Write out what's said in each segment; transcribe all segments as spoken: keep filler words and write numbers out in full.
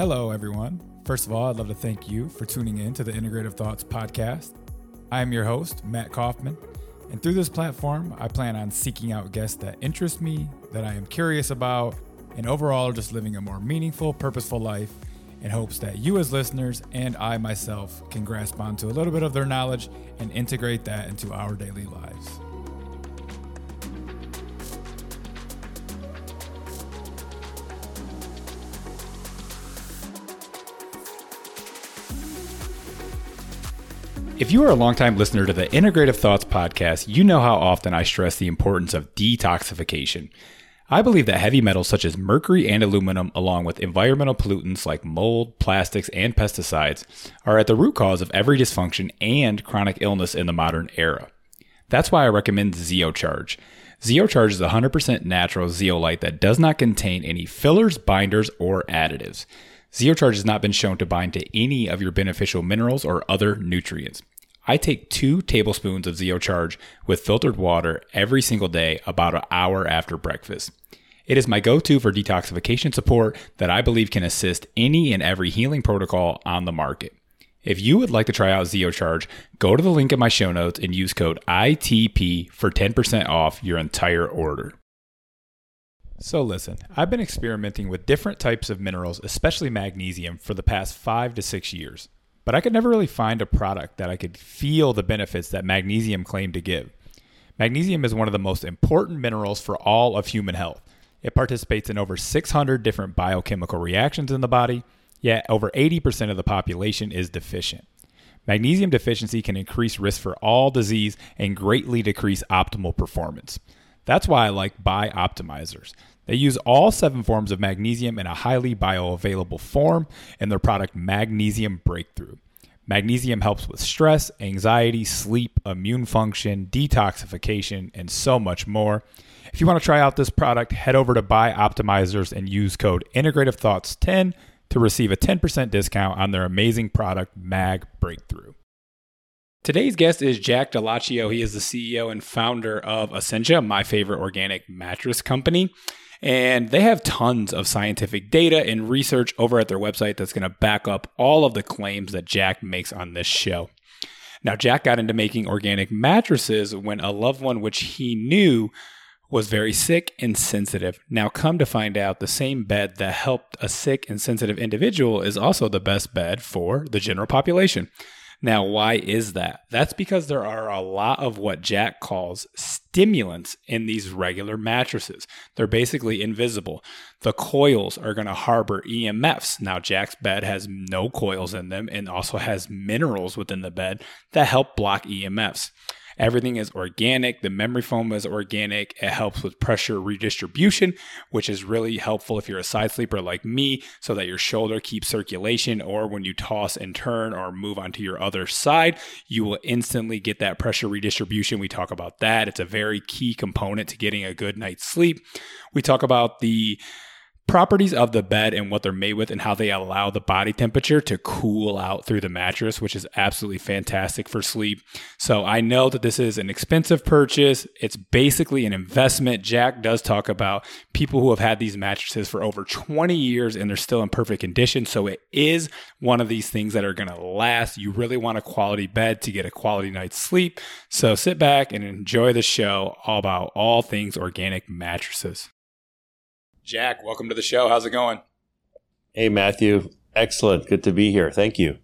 Hello, everyone. First of all, I'd love to thank you for tuning in to the Integrative Thoughts podcast. I am your host, Matt Kaufman, and through this platform, I plan on seeking out guests that interest me, that I am curious about, and overall just living a more meaningful, purposeful life in hopes that you as listeners and I myself can grasp onto a little bit of their knowledge and integrate that into our daily lives. If you are a longtime listener to the Integrative Thoughts podcast, you know how often I stress the importance of detoxification. I believe that heavy metals such as mercury and aluminum, along with environmental pollutants like mold, plastics, and pesticides, are at the root cause of every dysfunction and chronic illness in the modern era. That's why I recommend ZeoCharge. ZeoCharge is one hundred percent natural zeolite that does not contain any fillers, binders, or additives. ZeoCharge has not been shown to bind to any of your beneficial minerals or other nutrients. I take two tablespoons of ZeoCharge with filtered water every single day about an hour after breakfast. It is my go-to for detoxification support that I believe can assist any and every healing protocol on the market. If you would like to try out ZeoCharge, go to the link in my show notes and use code I T P for ten percent off your entire order. So listen, I've been experimenting with different types of minerals, especially magnesium, for the past five to six years. But I could never really find a product that I could feel the benefits that magnesium claimed to give. Magnesium is one of the most important minerals for all of human health. It participates in over six hundred different biochemical reactions in the body, yet over eighty percent of the population is deficient. Magnesium deficiency can increase risk for all disease and greatly decrease optimal performance. That's why I like BiOptimizers. They use all seven forms of magnesium in a highly bioavailable form in their product Magnesium Breakthrough. Magnesium helps with stress, anxiety, sleep, immune function, detoxification, and so much more. If you want to try out this product, head over to BiOptimizers and use code Integrative Thoughts ten to receive a ten percent discount on their amazing product Mag Breakthrough. Today's guest is Jack Dell'Accio. He is the C E O and founder of Essentia, my favorite organic mattress company. And they have tons of scientific data and research over at their website that's going to back up all of the claims that Jack makes on this show. Now, Jack got into making organic mattresses when a loved one, which he knew was very sick and sensitive. Now, come to find out, the same bed that helped a sick and sensitive individual is also the best bed for the general population. Now, why is that? That's because there are a lot of what Jack calls stimulants in these regular mattresses. They're basically invisible. The coils are going to harbor E M Fs. Now, Jack's bed has no coils in them and also has minerals within the bed that help block E M Fs. Everything is organic. The memory foam is organic. It helps with pressure redistribution, which is really helpful if you're a side sleeper like me, so that your shoulder keeps circulation, or when you toss and turn or move onto your other side, you will instantly get that pressure redistribution. We talk about that. It's a very key component to getting a good night's sleep. We talk about the properties of the bed and what they're made with and how they allow the body temperature to cool out through the mattress, which is absolutely fantastic for sleep. So I know that this is an expensive purchase. It's basically an investment. Jack does talk about people who have had these mattresses for over twenty years and they're still in perfect condition. So it is one of these things that are going to last. You really want a quality bed to get a quality night's sleep. So sit back and enjoy the show all about all things organic mattresses. Jack, welcome to the show. How's it going? Hey, Matthew. Excellent. Good to be here. Thank you.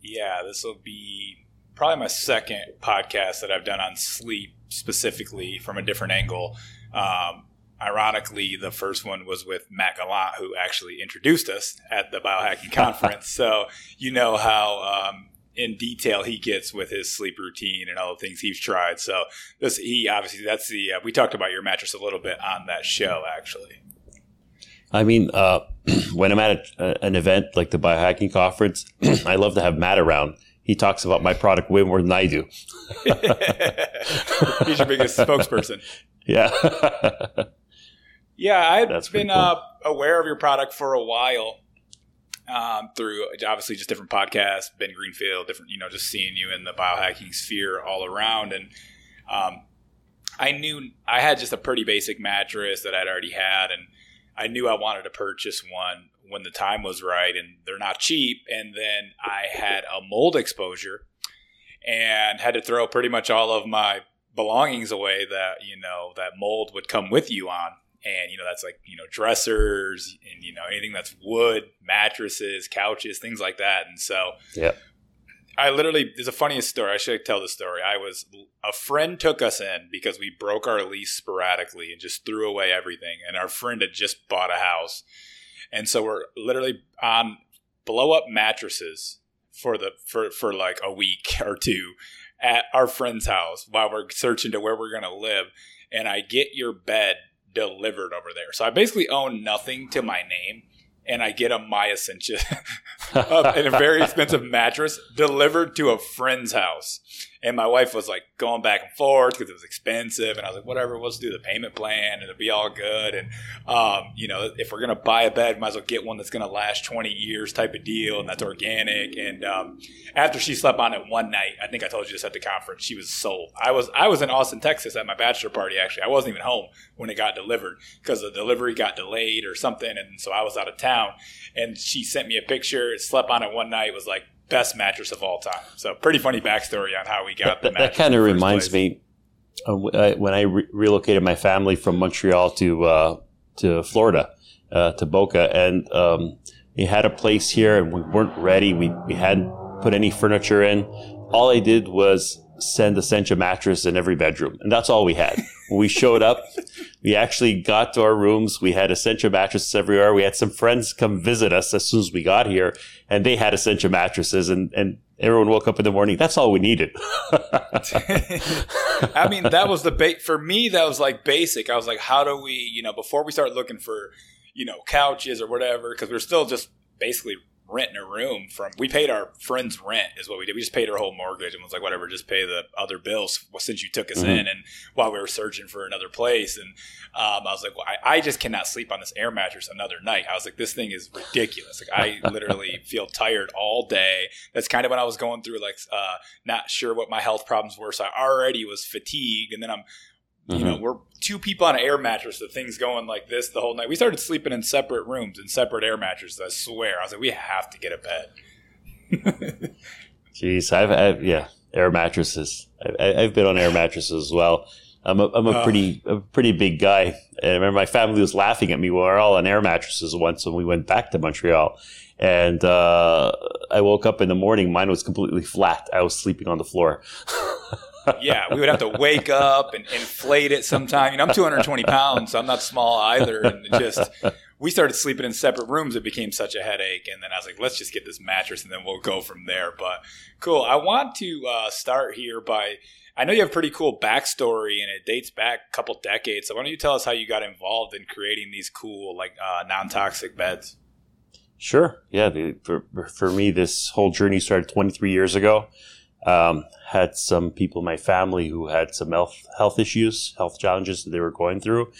Yeah, this will be probably my second podcast that I've done on sleep specifically from a different angle. Um, ironically, the first one was with Matt Gallant, who actually introduced us at the Biohacking Conference. So you know how um, in detail he gets with his sleep routine and all the things he's tried. So this, he obviously, that's the, uh, we talked about your mattress a little bit on that show, actually. I mean, uh, when I'm at a, an event like the Biohacking Conference, I love to have Matt around. He talks about my product way more than I do. He's your biggest spokesperson. Yeah. Yeah, I've That's been cool. uh, aware of your product for a while um, through obviously just different podcasts, Ben Greenfield, different, you know, just seeing you in the biohacking sphere all around. And um, I knew I had just a pretty basic mattress that I'd already had. And I knew I wanted to purchase one when the time was right, and they're not cheap. And then I had a mold exposure and had to throw pretty much all of my belongings away that, you know, that mold would come with you on. And, you know, that's like, you know, dressers and, you know, anything that's wood, mattresses, couches, things like that. And so yeah, I literally, there's a funniest story. I should tell the story. I was, a friend took us in because we broke our lease sporadically and just threw away everything. And our friend had just bought a house. And so we're literally on blow up mattresses for the, for, for like a week or two at our friend's house while we're searching to where we're going to live. And I get your bed delivered over there. So I basically own nothing to my name, and I get a MyEssentia and a very expensive mattress delivered to a friend's house. And my wife was like going back and forth because it was expensive. And I was like, whatever, we'll just do the payment plan and it'll be all good. And, um, you know, if we're going to buy a bed, might as well get one that's going to last twenty years type of deal. And that's organic. And um, after she slept on it one night, I think I told you this at the conference, she was sold. I was, I was in Austin, Texas at my bachelor party, actually. I wasn't even home when it got delivered because the delivery got delayed or something. And so I was out of town, and she sent me a picture, slept on it one night, was like, best mattress of all time. So pretty funny backstory on how we got the mattress. That, that kind of reminds place. me uh, when I re- relocated my family from Montreal to uh, to Florida, uh, to Boca, and um, we had a place here and we weren't ready. We, we hadn't put any furniture in. All I did was send Essentia mattress in every bedroom, and that's all we had. When we showed up, we actually got to our rooms. We had Essentia mattresses everywhere. We had some friends come visit us as soon as we got here, and they had Essentia mattresses, and, and everyone woke up in the morning. That's all we needed. I mean, that was the bait for me. That was like basic. I was like, how do we, you know, before we start looking for, you know, couches or whatever, because we're still just basically renting a room from, we paid our friend's rent is what we did. We just paid her whole mortgage and was like, whatever, just pay the other bills since you took us mm-hmm. in. And while we were searching for another place, and um, I was like, well, I, I just cannot sleep on this air mattress another night. I was like, this thing is ridiculous. Like I literally feel tired all day. That's kind of when I was going through, like, uh, not sure what my health problems were. So I already was fatigued, and then I'm, you mm-hmm. know, we're two people on an air mattress, the thing's going like this the whole night. We started sleeping in separate rooms and separate air mattresses. I swear. I was like, we have to get a bed. Jeez. I've, I've, yeah, air mattresses. I've, I've been on air mattresses as well. I'm a, I'm a uh, pretty, a pretty big guy. And I remember my family was laughing at me. We were all on air mattresses once when we went back to Montreal. And uh, I woke up in the morning. Mine was completely flat. I was sleeping on the floor. Yeah, we would have to wake up and inflate it sometime. You know, I'm two hundred twenty pounds, so I'm not small either. And just, we started sleeping in separate rooms. It became such a headache. And then I was like, let's just get this mattress and then we'll go from there. But cool. I want to uh, start here by, I know you have a pretty cool backstory and it dates back a couple decades. So why don't you tell us how you got involved in creating these cool, like, uh, non-toxic beds? Sure. Yeah. For, for me, this whole journey started twenty-three years ago. Um, had some people in my family who had some health, health issues, health challenges that they were going through.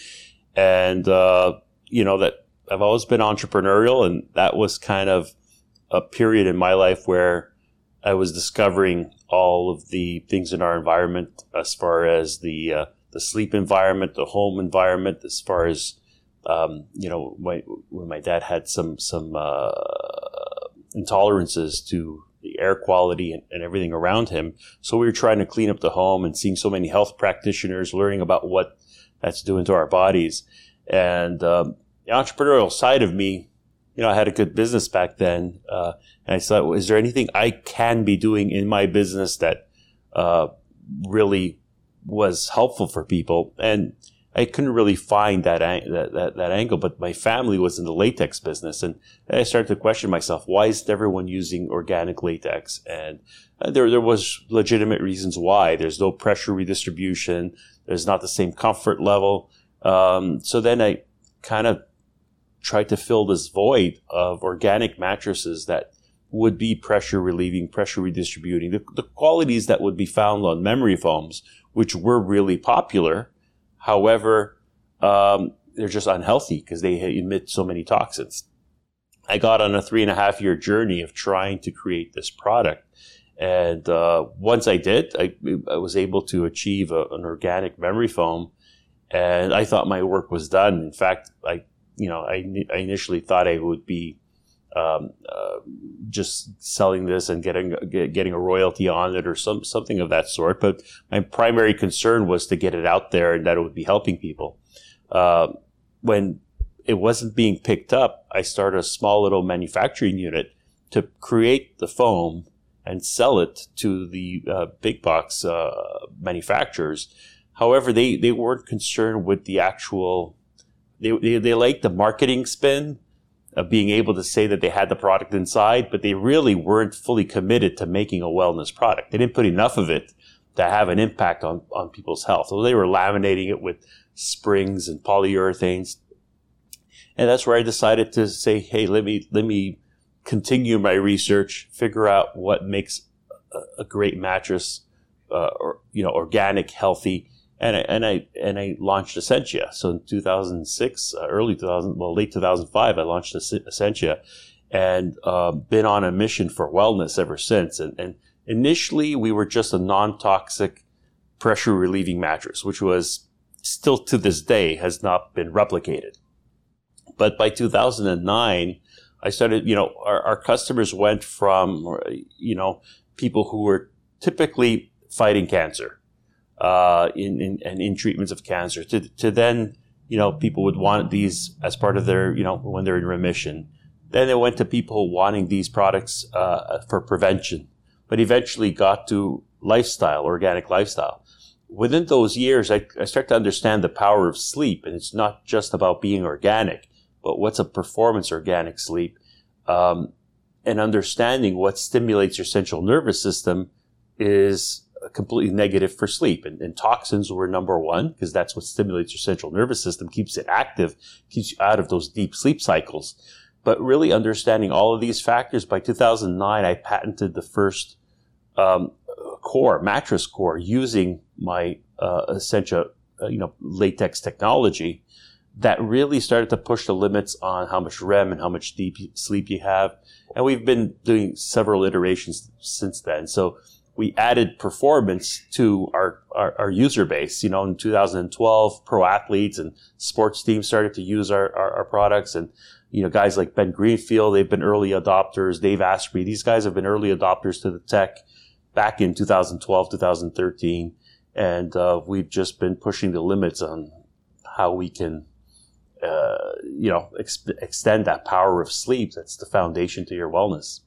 And, uh, you know, that I've always been entrepreneurial, and that was kind of a period in my life where I was discovering all of the things in our environment as far as the, uh, the sleep environment, the home environment, as far as, um, you know, my, when my dad had some, some, uh, intolerances to the air quality and, and everything around him. So we were trying to clean up the home and seeing so many health practitioners, learning about what that's doing to our bodies. And um, the entrepreneurial side of me, you know, I had a good business back then. Uh, and I thought, well, is there anything I can be doing in my business that uh, really was helpful for people? And I couldn't really find that, that that that angle, but my family was in the latex business, and I started to question myself: why is everyone using organic latex? And there there was legitimate reasons why. There's no pressure redistribution. There's not the same comfort level. Um, so then I kind of tried to fill this void of organic mattresses that would be pressure relieving, pressure redistributing, the, the qualities that would be found on memory foams, which were really popular. However, um, they're just unhealthy because they emit so many toxins. I got on a three and a half year journey of trying to create this product. And uh, once I did, I, I was able to achieve a, an organic memory foam. And I thought my work was done. In fact, I you know, I, I initially thought I would be um, uh, just selling this and getting getting a royalty on it or some something of that sort. But my primary concern was to get it out there and that it would be helping people. Uh, when it wasn't being picked up, I started a small little manufacturing unit to create the foam and sell it to the uh, big box uh, manufacturers. However, they, they weren't concerned with the actual, they, they, they liked the marketing spin of being able to say that they had the product inside, but they really weren't fully committed to making a wellness product. They didn't put enough of it to have an impact on, on people's health. So they were laminating it with springs and polyurethanes. And that's where I decided to say, hey, let me, let me continue my research, figure out what makes a, a great mattress, uh, or, you know, organic, healthy. And I, and I, and I launched Essentia. So in two thousand six, uh, early two thousand, well, late two thousand five, I launched Essentia and, uh, been on a mission for wellness ever since. And, and initially we were just a non-toxic pressure relieving mattress, which was still to this day has not been replicated. But by two thousand nine, I started, you know, our, our customers went from, you know, people who were typically fighting cancer, uh, in, in, and in treatments of cancer to, to then, you know, people would want these as part of their, you know, when they're in remission. Then it went to people wanting these products, uh, for prevention, but eventually got to lifestyle, organic lifestyle. Within those years, I, I start to understand the power of sleep, and it's not just about being organic, but what's a performance organic sleep, um, and understanding what stimulates your central nervous system is completely negative for sleep. And, and toxins were number one, because that's what stimulates your central nervous system, keeps it active, keeps you out of those deep sleep cycles. But really understanding all of these factors, by two thousand nine, I patented the first um, core, mattress core, using my uh, Essentia, uh, you know, latex technology that really started to push the limits on how much R E M and how much deep sleep you have. And we've been doing several iterations since then. So we added performance to our, our, our user base. You know, in two thousand twelve, pro athletes and sports teams started to use our, our, our products. And, you know, guys like Ben Greenfield, they've been early adopters. Dave Asprey, these guys have been early adopters to the tech back in two thousand twelve, two thousand thirteen. And uh, we've just been pushing the limits on how we can, uh, you know, ex- extend that power of sleep. That's the foundation to your wellness.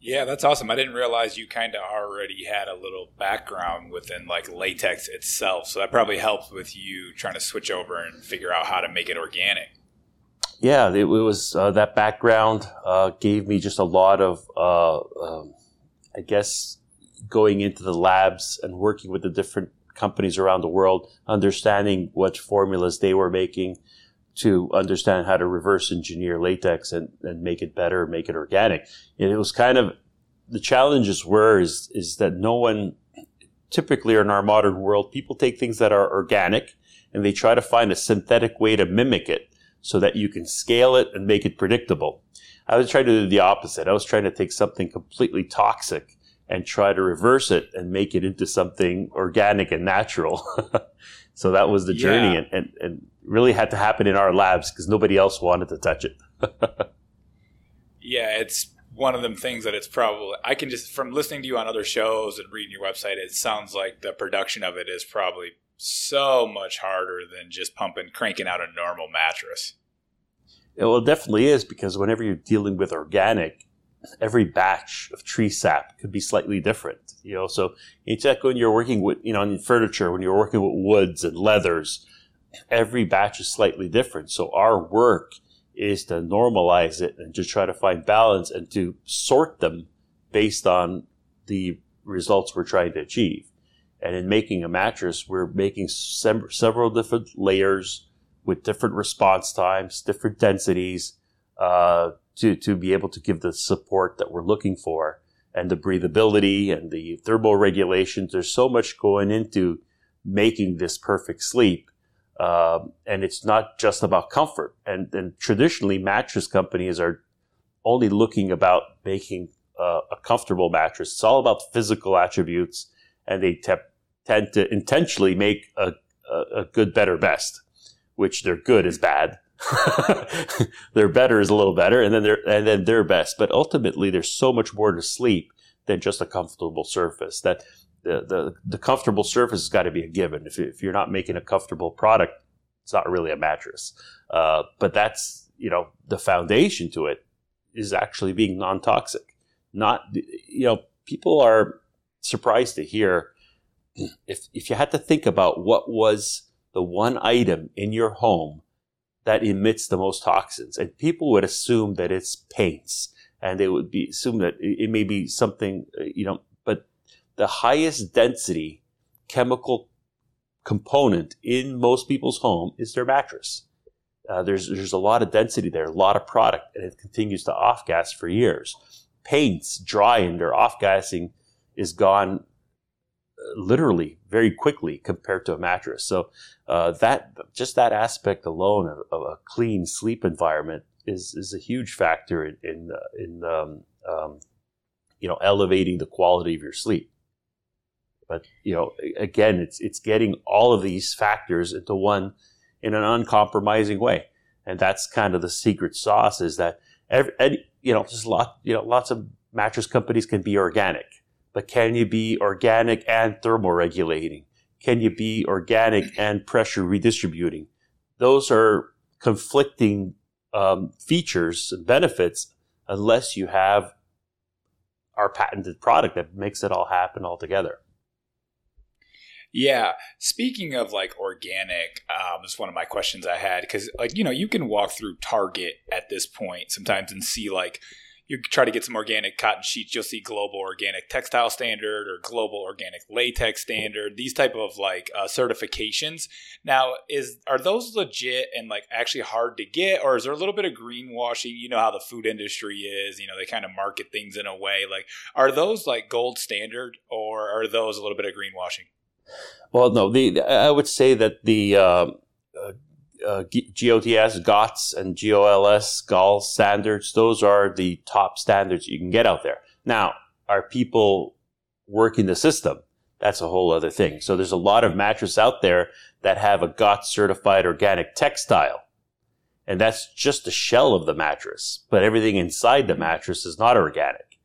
Yeah, that's awesome. I didn't realize you kind of already had a little background within like latex itself. So that probably helped with you trying to switch over and figure out how to make it organic. Yeah, it was uh, that background uh, gave me just a lot of, uh, um, I guess, going into the labs and working with the different companies around the world, understanding what formulas they were making to understand how to reverse engineer latex and, and make it better, make it organic. And it was kind of, the challenges were is, is that no one, typically in our modern world, people take things that are organic and they try to find a synthetic way to mimic it so that you can scale it and make it predictable. I was trying to do the opposite. I was trying to take something completely toxic and try to reverse it and make it into something organic and natural. So that was the journey, yeah. and, and, and really had to happen in our labs because nobody else wanted to touch it. Yeah, it's one of them things that it's probably, I can just, from listening to you on other shows and reading your website, it sounds like the production of it is probably so much harder than just pumping, cranking out a normal mattress. Yeah, well, it definitely is, because whenever you're dealing with organic, every batch of tree sap could be slightly different, you know. So it's like when you're working with, you know, in furniture, when you're working with woods and leathers, every batch is slightly different. So our work is to normalize it and to try to find balance and to sort them based on the results we're trying to achieve. And in making a mattress, we're making sem- several different layers with different response times, different densities, uh, to, to be able to give the support that we're looking for, and the breathability and the thermal regulations. There's so much going into making this perfect sleep. Um, and it's not just about comfort. And, and traditionally, mattress companies are only looking about making uh, a comfortable mattress. It's all about physical attributes, and they te- tend to intentionally make a, a, a good, better, best. which their good is bad. Their better is a little better, and then their and then their best. But ultimately, there's so much more to sleep than just a comfortable surface. That the the, the comfortable surface has got to be a given. If if you're not making a comfortable product, it's not really a mattress. Uh, but that's you know the foundation to it is actually being non-toxic. Not you know people are surprised to hear if if you had to think about what was the one item in your home that emits the most toxins. And people would assume that it's paints, and they would be assume that it, it may be something, you know, but the highest density chemical component in most people's home is their mattress. Uh, there's there's a lot of density there, a lot of product, and it continues to off-gas for years. Paints dry and their off-gassing is gone literally very quickly compared to a mattress. So uh, that just that aspect alone of, of a clean sleep environment is is a huge factor in in, in um, um, you know elevating the quality of your sleep. But you know again, it's it's getting all of these factors into one in an uncompromising way, and that's kind of the secret sauce. Is that every, and, you know there's a lot you know lots of mattress companies can be organic. But can you be organic and thermoregulating? Can you be organic and pressure redistributing? Those are conflicting um, features and benefits unless you have our patented product that makes it all happen altogether. Yeah. Speaking of like organic, um, it's one of my questions I had because like, you know, you can walk through Target at this point sometimes and see like, you try to get some organic cotton sheets, you'll see Global Organic Textile Standard or Global Organic Latex Standard, these type of like uh, certifications. Now, is are those legit and like actually hard to get, or is there a little bit of greenwashing? You know how the food industry is, you know, they kind of market things in a way. Like, are those like gold standard, or are those a little bit of greenwashing? Well, no, the I would say that the uh, uh, Uh, G O T S, GOTS, and G O L S, GOLS standards, those are the top standards you can get out there. Now, are people working the system? That's a whole other thing. So there's a lot of mattresses out there that have a GOTS certified organic textile, and that's just the shell of the mattress, but everything inside the mattress is not organic.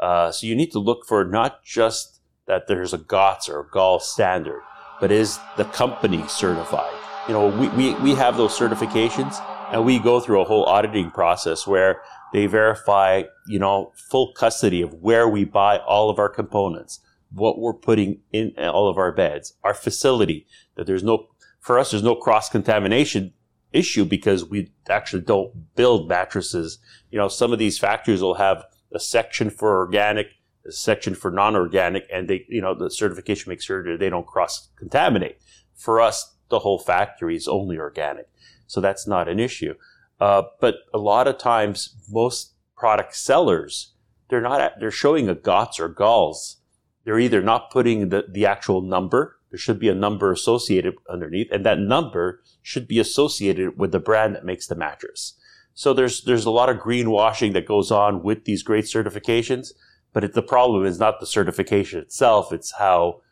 Uh, so you need to look for not just that there's a GOTS or a GOLS standard, but is the company certified? You know, we, we, we have those certifications, and we go through a whole auditing process where they verify, you know, full custody of where we buy all of our components, what we're putting in all of our beds, our facility, that there's no, for us, there's no cross-contamination issue because we actually don't build mattresses. You know, some of these factories will have a section for organic, a section for non-organic, and they, you know, the certification makes sure that they don't cross-contaminate. For us, the whole factory is only organic, so that's not an issue. Uh, but a lot of times, most product sellers, they're not at, they're showing a GOTS or GOLS. They're either not putting the, the actual number. There should be a number associated underneath, and that number should be associated with the brand that makes the mattress. So there's there's a lot of greenwashing that goes on with these great certifications. But it, the problem is not the certification itself; it's how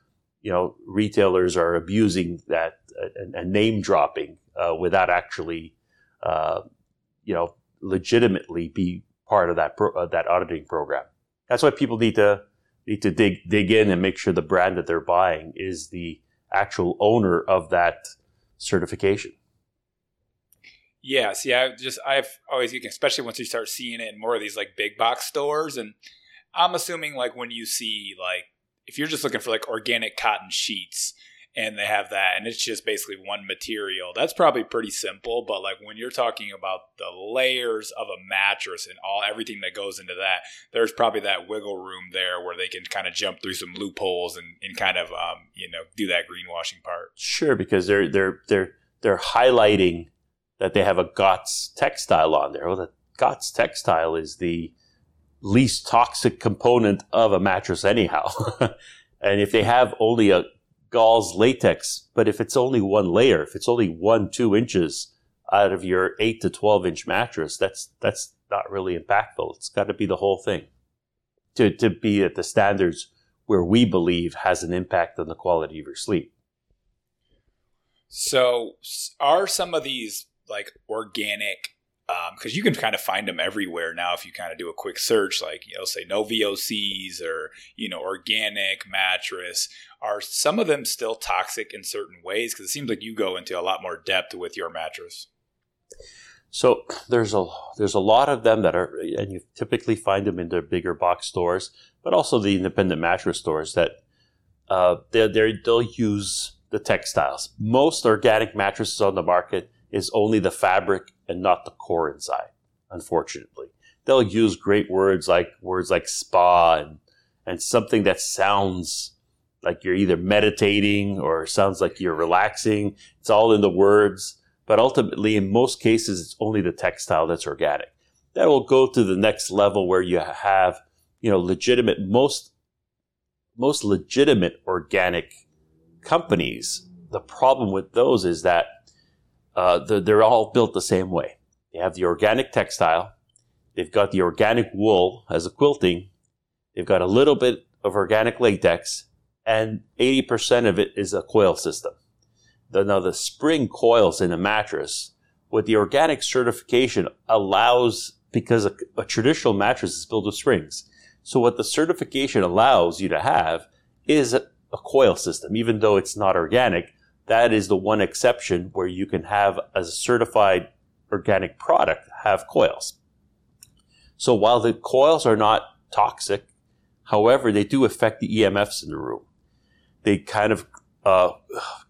you know retailers are abusing that. And, and name dropping uh, without actually, uh, you know, legitimately be part of that pro- uh, that auditing program. That's why people need to need to dig dig in and make sure the brand that they're buying is the actual owner of that certification. Yeah, see, I just I've always, especially once you start seeing it in more of these like big box stores, and I'm assuming like when you see like if you're just looking for like organic cotton sheets. And they have that, and it's just basically one material. That's probably pretty simple, but like when you're talking about the layers of a mattress and all everything that goes into that, there's probably that wiggle room there where they can kind of jump through some loopholes and, and kind of um, you know do that greenwashing part. Sure, because they're they're they're they're highlighting that they have a GOTS textile on there. Well, the GOTS textile is the least toxic component of a mattress, anyhow. And if they have only a GOLS latex, but if it's only one layer, if it's only one, two inches out of your eight to twelve inch mattress, that's that's not really impactful. It's got to be the whole thing to, to be at the standards where we believe has an impact on the quality of your sleep. So are some of these like organic, um, because you can kind of find them everywhere now if you kind of do a quick search, like, you know, say no V O Cs or, you know, organic mattress. Are some of them still toxic in certain ways? Because it seems like you go into a lot more depth with your mattress. So there's a there's a lot of them that are, and you typically find them in their bigger box stores, but also the independent mattress stores that uh, they they'll use the textiles. Most organic mattresses on the market is only the fabric and not the core inside. Unfortunately, they'll use great words like words like spa and and something that sounds like you're either meditating or sounds like you're relaxing. It's all in the words. But ultimately, in most cases, it's only the textile that's organic. That will go to the next level where you have, you know, legitimate, most, most legitimate organic companies. The problem with those is that uh, they're, they're all built the same way. They have the organic textile. They've got the organic wool as a quilting. They've got a little bit of organic latex, and eighty percent of it is a coil system. The, now, the spring coils in a mattress with the organic certification allows, because a, a traditional mattress is built with springs. So what the certification allows you to have is a, a coil system, even though it's not organic. That is the one exception where you can have a certified organic product have coils. So while the coils are not toxic, however, they do affect the E M Fs in the room. They kind of Uh,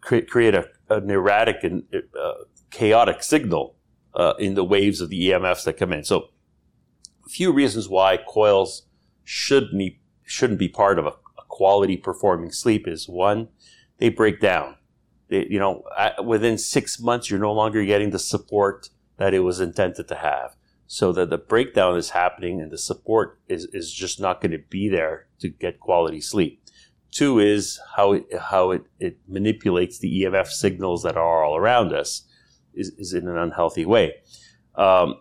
create, create a, an erratic and uh, chaotic signal uh, in the waves of the E M Fs that come in. So, a few reasons why coils shouldn't be, shouldn't be part of a, a quality performing sleep is one, they break down. They, you know, within six months, you're no longer getting the support that it was intended to have. So that the breakdown is happening and the support is, is just not going to be there to get quality sleep. Two is how it, how it, it manipulates the E M F signals that are all around us is, is in an unhealthy way. Um,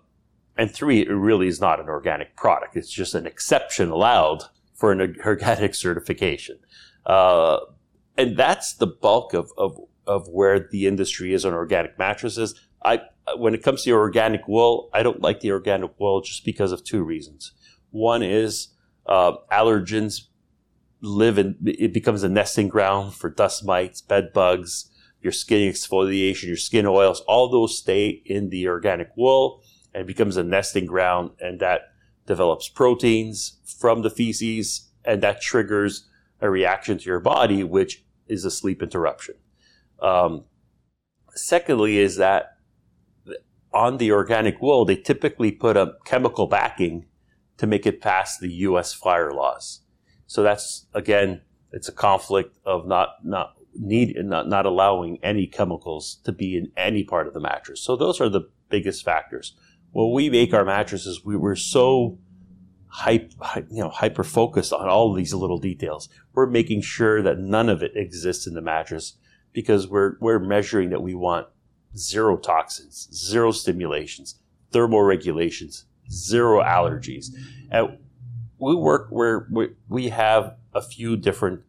and three, it really is not an organic product. It's just an exception allowed for an organic certification. Uh, and that's the bulk of, of, of where the industry is on organic mattresses. I, when it comes to organic wool, I don't like the organic wool just because of two reasons. One is uh, allergens live in, it becomes a nesting ground for dust mites, bed bugs, your skin exfoliation, your skin oils, all those stay in the organic wool and becomes a nesting ground, and that develops proteins from the feces, and that triggers a reaction to your body, which is a sleep interruption. Um, secondly is that on the organic wool, they typically put a chemical backing to make it pass the U S fire laws. So that's, again, it's a conflict of not not need not, not allowing any chemicals to be in any part of the mattress. So those are the biggest factors. When we make our mattresses, we were so hype, you know, hyper focused on all these little details. We're making sure that none of it exists in the mattress because we're we're measuring that we want zero toxins, zero stimulations, thermal regulations, zero allergies. At, We work where we have a few different,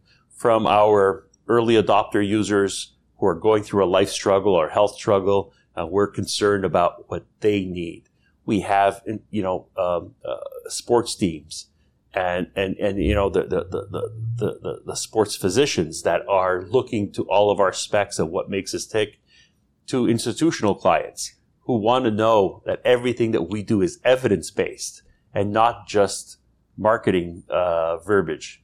from our early adopter users who are going through a life struggle or health struggle. Uh, we're concerned about what they need. We have, you know, um, uh, sports teams and, and, and, you know, the, the, the, the, the, the sports physicians that are looking to all of our specs of what makes us tick, to institutional clients who want to know that everything that we do is evidence-based and not just marketing uh, verbiage,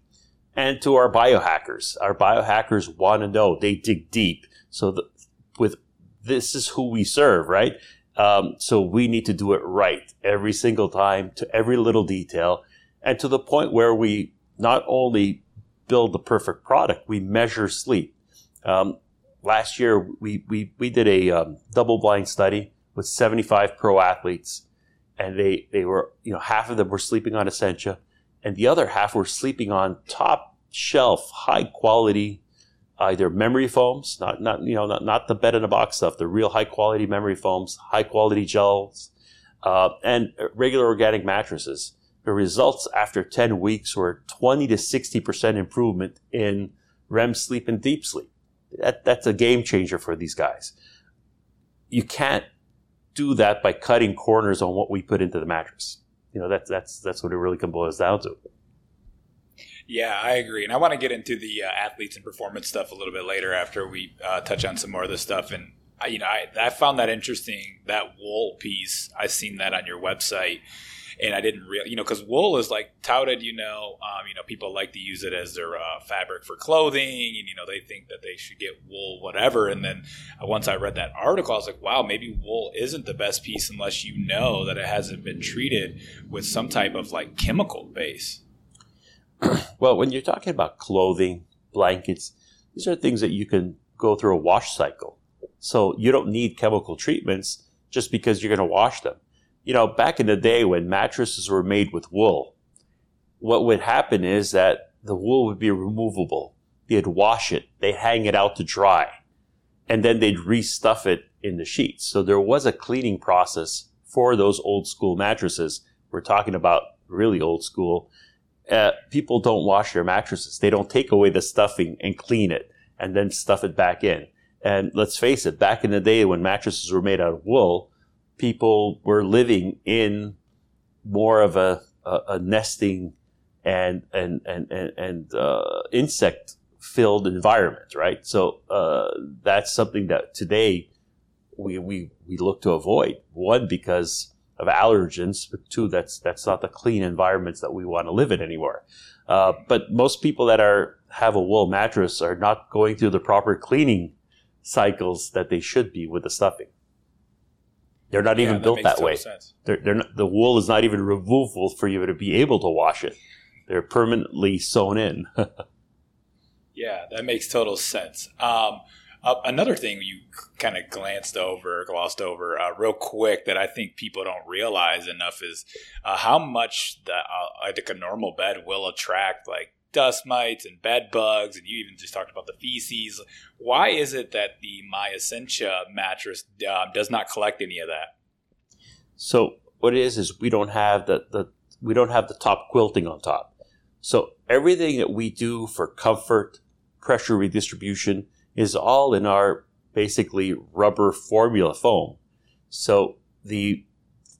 and to our biohackers. Our biohackers want to know. They dig deep. So the, with this is who we serve, right? Um, so we need to do it right every single time, to every little detail, and to the point where we not only build the perfect product, we measure sleep. Um, last year, we we we did a um, double-blind study with seventy-five pro athletes. And they, they were, you know, half of them were sleeping on Essentia, and the other half were sleeping on top shelf, high quality, either memory foams, not, not, you know, not, not the bed in a box stuff, the real high quality memory foams, high quality gels, uh, and regular organic mattresses. The results after ten weeks were twenty to sixty percent improvement in R E M sleep and deep sleep. That that's a game changer for these guys. You can't do that by cutting corners on what we put into the mattress. You know, that's that's that's what it really can boil down to. Yeah, I agree. And I want to get into the uh, athletes and performance stuff a little bit later after we uh, touch on some more of this stuff. And, I, you know, I, I found that interesting, that wool piece. I've seen that on your website. And I didn't really, you know, because wool is like touted, you know, um, you know, people like to use it as their uh, fabric for clothing. And, you know, they think that they should get wool, whatever. And then once I read that article, I was like, wow, maybe wool isn't the best piece unless you know that it hasn't been treated with some type of like chemical base. Well, when you're talking about clothing, blankets, these are things that you can go through a wash cycle. So you don't need chemical treatments just because you're going to wash them. You know, back in the day when mattresses were made with wool, what would happen is that the wool would be removable. They'd wash it. They'd hang it out to dry. And then they'd restuff it in the sheets. So there was a cleaning process for those old school mattresses. We're talking about really old school. Uh, people don't wash their mattresses. They don't take away the stuffing and clean it and then stuff it back in. And let's face it, back in the day when mattresses were made out of wool, people were living in more of a, a, a nesting and and and and, and uh, insect-filled environment, right? So uh, that's something that today we we we look to avoid. One, because of allergens, but two, that's that's not the clean environments that we want to live in anymore. Uh, but most people that are have a wool mattress are not going through the proper cleaning cycles that they should be with the stuffing. They're not yeah, even built that, that way. They're, they're not, the wool is not even removable for you to be able to wash it. They're permanently sewn in. Yeah, that makes total sense. Um, Uh, another thing you kind of glanced over, glossed over uh, real quick that I think people don't realize enough is uh, how much the, uh, I think a normal bed will attract like dust mites and bed bugs. And you even just talked about the feces. Why is it that the MyEssentia mattress uh, does not collect any of that? So what it is is we don't have the, the we don't have the top quilting on top. So everything that we do for comfort, pressure redistribution, is all in our basically rubber formula foam. So the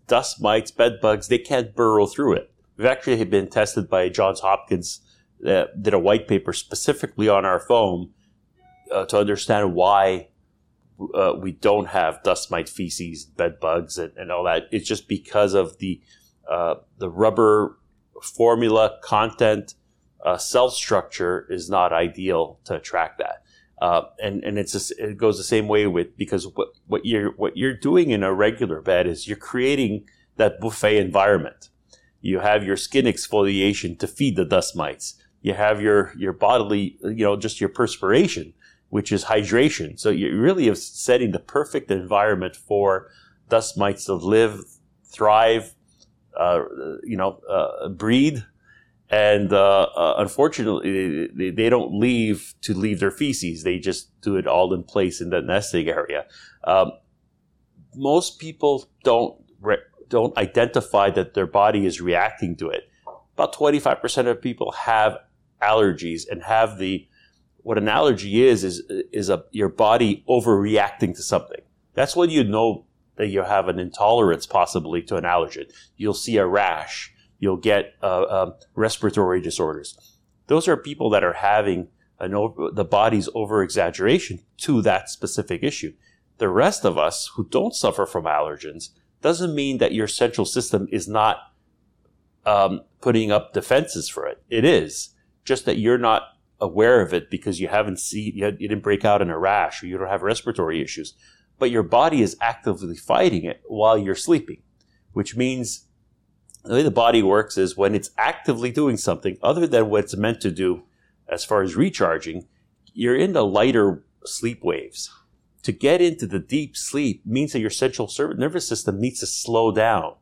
dust mites, bed bugs, they can't burrow through it. We've actually been tested by Johns Hopkins that uh, did a white paper specifically on our foam uh, to understand why uh, we don't have dust mite feces, bed bugs, and, and all that. It's just because of the uh, the rubber formula content, uh, cell structure is not ideal to attract that. Uh, and, and it's, just, it goes the same way with, because what, what you're, what you're doing in a regular bed is you're creating that buffet environment. You have your skin exfoliation to feed the dust mites. You have your, your bodily, you know, just your perspiration, which is hydration. So you really are setting the perfect environment for dust mites to live, thrive, uh, you know, uh, breed. And uh, uh, unfortunately, they, they don't leave to leave their feces. They just do it all in place in the nesting area. Um, most people don't re- don't identify that their body is reacting to it. About twenty-five percent of people have allergies and have the what an allergy is is is a your body overreacting to something. That's when you know that you have an intolerance possibly to an allergen. You'll see a rash. You'll get uh, um, respiratory disorders. Those are people that are having an over, the body's over-exaggeration to that specific issue. The rest of us who don't suffer from allergens doesn't mean that your central system is not um, putting up defenses for it. It is, just that you're not aware of it because you haven't seen, you didn't break out in a rash or you don't have respiratory issues. But your body is actively fighting it while you're sleeping, which means the way the body works is when it's actively doing something other than what it's meant to do as far as recharging, you're in the lighter sleep waves. To get into the deep sleep means that your central nervous system needs to slow down.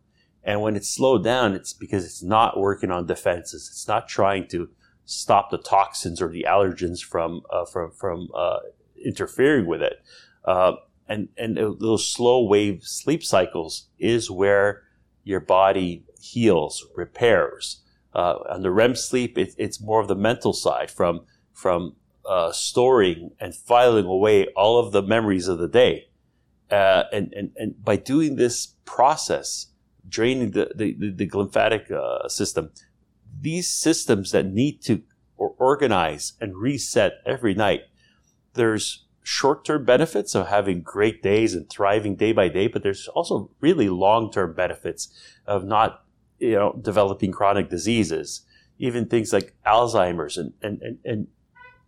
And when it's slowed down, it's because it's not working on defenses. It's not trying to stop the toxins or the allergens from uh, from, from uh, interfering with it. Uh, and, and those slow wave sleep cycles is where your body heals, repairs. Uh, on the R E M sleep, it, it's more of the mental side from from uh, storing and filing away all of the memories of the day. Uh, and, and, and by doing this process, draining the, the, the, the lymphatic uh, system, these systems that need to or organize and reset every night, there's short-term benefits of having great days and thriving day by day, but there's also really long-term benefits of not, you know, developing chronic diseases, even things like Alzheimer's and, and, and, and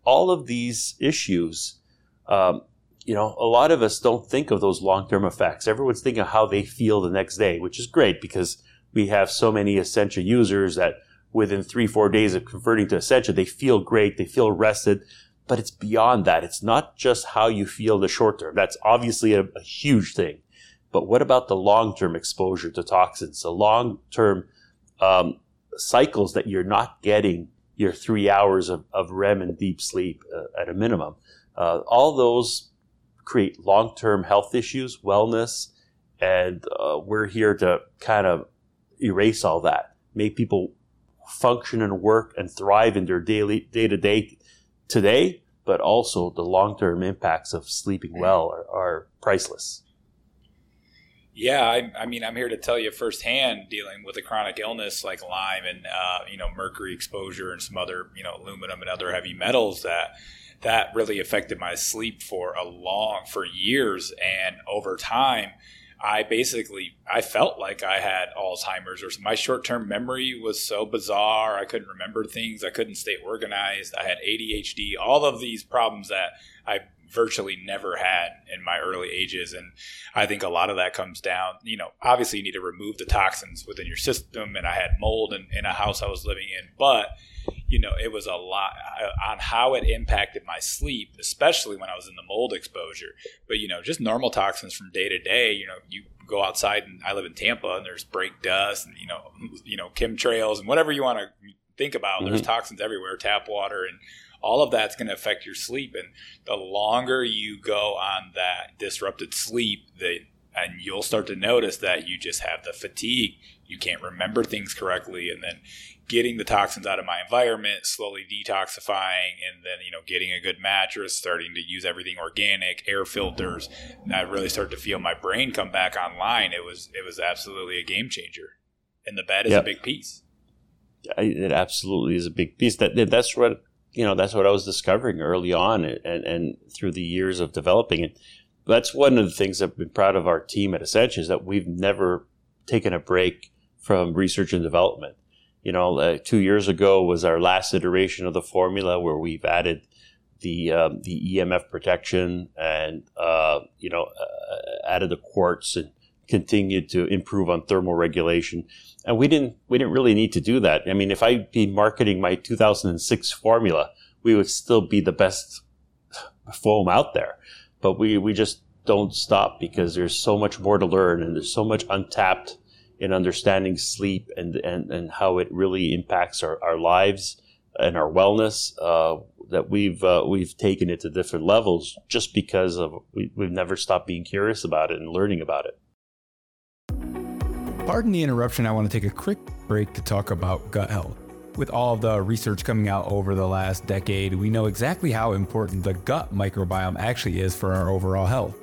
all of these issues. Um, you know, a lot of us don't think of those long-term effects. Everyone's thinking of how they feel the next day, which is great because we have so many Essentia users that within three, four days of converting to Essentia, they feel great, they feel rested, but it's beyond that. It's not just how you feel the short term. That's obviously a, a huge thing. But what about the long-term exposure to toxins, the long-term um, cycles that you're not getting your three hours of, of R E M and deep sleep uh, at a minimum? Uh, all those create long-term health issues, wellness, and uh, we're here to kind of erase all that, make people function and work and thrive in their daily day-to-day today, but also the long-term impacts of sleeping well are, are priceless. Yeah, I, I mean, I'm here to tell you firsthand, dealing with a chronic illness like Lyme and, uh, you know, mercury exposure and some other, you know, aluminum and other heavy metals, that that really affected my sleep for a long, for years. And over time, I basically, I felt like I had Alzheimer's, or my short-term memory was so bizarre. I couldn't remember things. I couldn't stay organized. I had A D H D, all of these problems that I virtually never had in my early ages. And I think a lot of that comes down, you know, obviously you need to remove the toxins within your system. And I had mold in, in a house I was living in, but you know, it was a lot on how it impacted my sleep, especially when I was in the mold exposure. But, you know, just normal toxins from day to day, you know, you go outside, and I live in Tampa, and there's brake dust and, you know, you know, chemtrails and whatever you want to think about. Mm-hmm. There's toxins everywhere, tap water, and all of that's going to affect your sleep. And the longer you go on that disrupted sleep, the and you'll start to notice that you just have the fatigue. You can't remember things correctly. And then getting the toxins out of my environment, slowly detoxifying, and then, you know, getting a good mattress, starting to use everything organic, air filters. And I really started to feel my brain come back online. It was, it was absolutely a game changer. And the bed is yep. a big piece. It absolutely is a big piece. That That's what, you know, that's what I was discovering early on and, and, and through the years of developing it. That's one of the things I've been proud of our team at Essentia, is that we've never taken a break from research and development. You know, uh, two years ago was our last iteration of the formula, where we've added the um, the E M F protection and, uh, you know, uh, added the quartz and continued to improve on thermal regulation. And we didn't we didn't really need to do that. I mean, if I'd be marketing my two thousand six formula, we would still be the best foam out there. But we, we just don't stop, because there's so much more to learn, and there's so much untapped in understanding sleep and, and, and how it really impacts our, our lives and our wellness, uh, that we've uh, we've taken it to different levels just because of we, we've never stopped being curious about it and learning about it. Pardon the interruption. I want to take a quick break to talk about gut health. With all of the research coming out over the last decade, we know exactly how important the gut microbiome actually is for our overall health.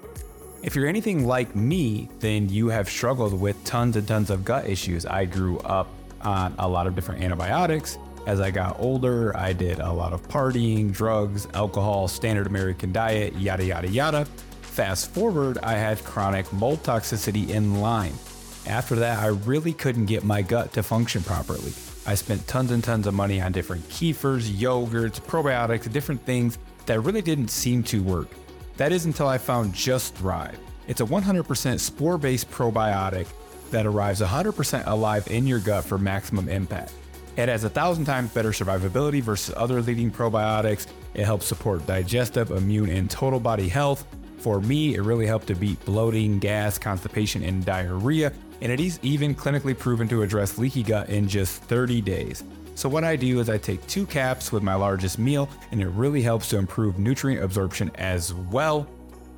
If you're anything like me, then you have struggled with tons and tons of gut issues. I grew up on a lot of different antibiotics. As I got older, I did a lot of partying, drugs, alcohol, standard American diet, yada, yada, yada. Fast forward, I had chronic mold toxicity in Lyme. After that, I really couldn't get my gut to function properly. I spent tons and tons of money on different kefirs, yogurts, probiotics, different things that really didn't seem to work. That is until I found Just Thrive. It's a one hundred percent spore-based probiotic that arrives one hundred percent alive in your gut for maximum impact. It has a thousand times better survivability versus other leading probiotics. It helps support digestive, immune, and total body health. For me, it really helped to beat bloating, gas, constipation, and diarrhea. And it is even clinically proven to address leaky gut in just thirty days. So what I do is I take two caps with my largest meal, and it really helps to improve nutrient absorption as well.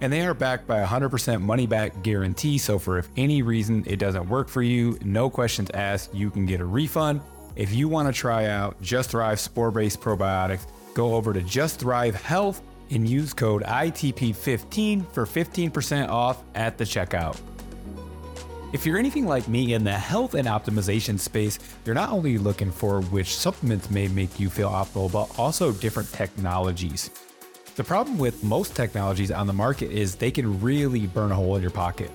And they are backed by a one hundred percent money-back guarantee, so for if any reason it doesn't work for you, no questions asked, you can get a refund. If you want to try out Just Thrive spore-based probiotics, go over to Just Thrive Health and use code I T P fifteen for fifteen percent off at the checkout. If you're anything like me in the health and optimization space, you're not only looking for which supplements may make you feel optimal, but also different technologies. The problem with most technologies on the market is they can really burn a hole in your pocket.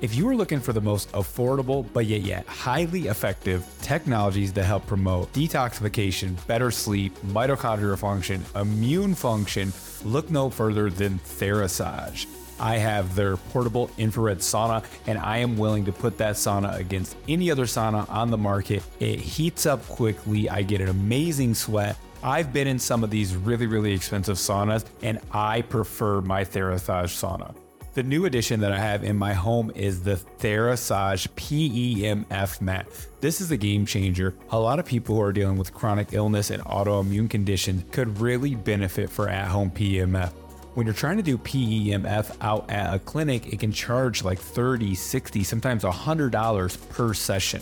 If you are looking for the most affordable, but yet yet highly effective technologies that help promote detoxification, better sleep, mitochondrial function, immune function, look no further than Therasage. I have their portable infrared sauna, and I am willing to put that sauna against any other sauna on the market. It heats up quickly. I get an amazing sweat. I've been in some of these really, really expensive saunas, and I prefer my Therasage sauna. The new addition that I have in my home is the Therasage P E M F mat. This is a game changer. A lot of people who are dealing with chronic illness and autoimmune conditions could really benefit for at-home P E M F. When you're trying to do P E M F out at a clinic, it can charge like thirty, sixty, sometimes one hundred dollars per session.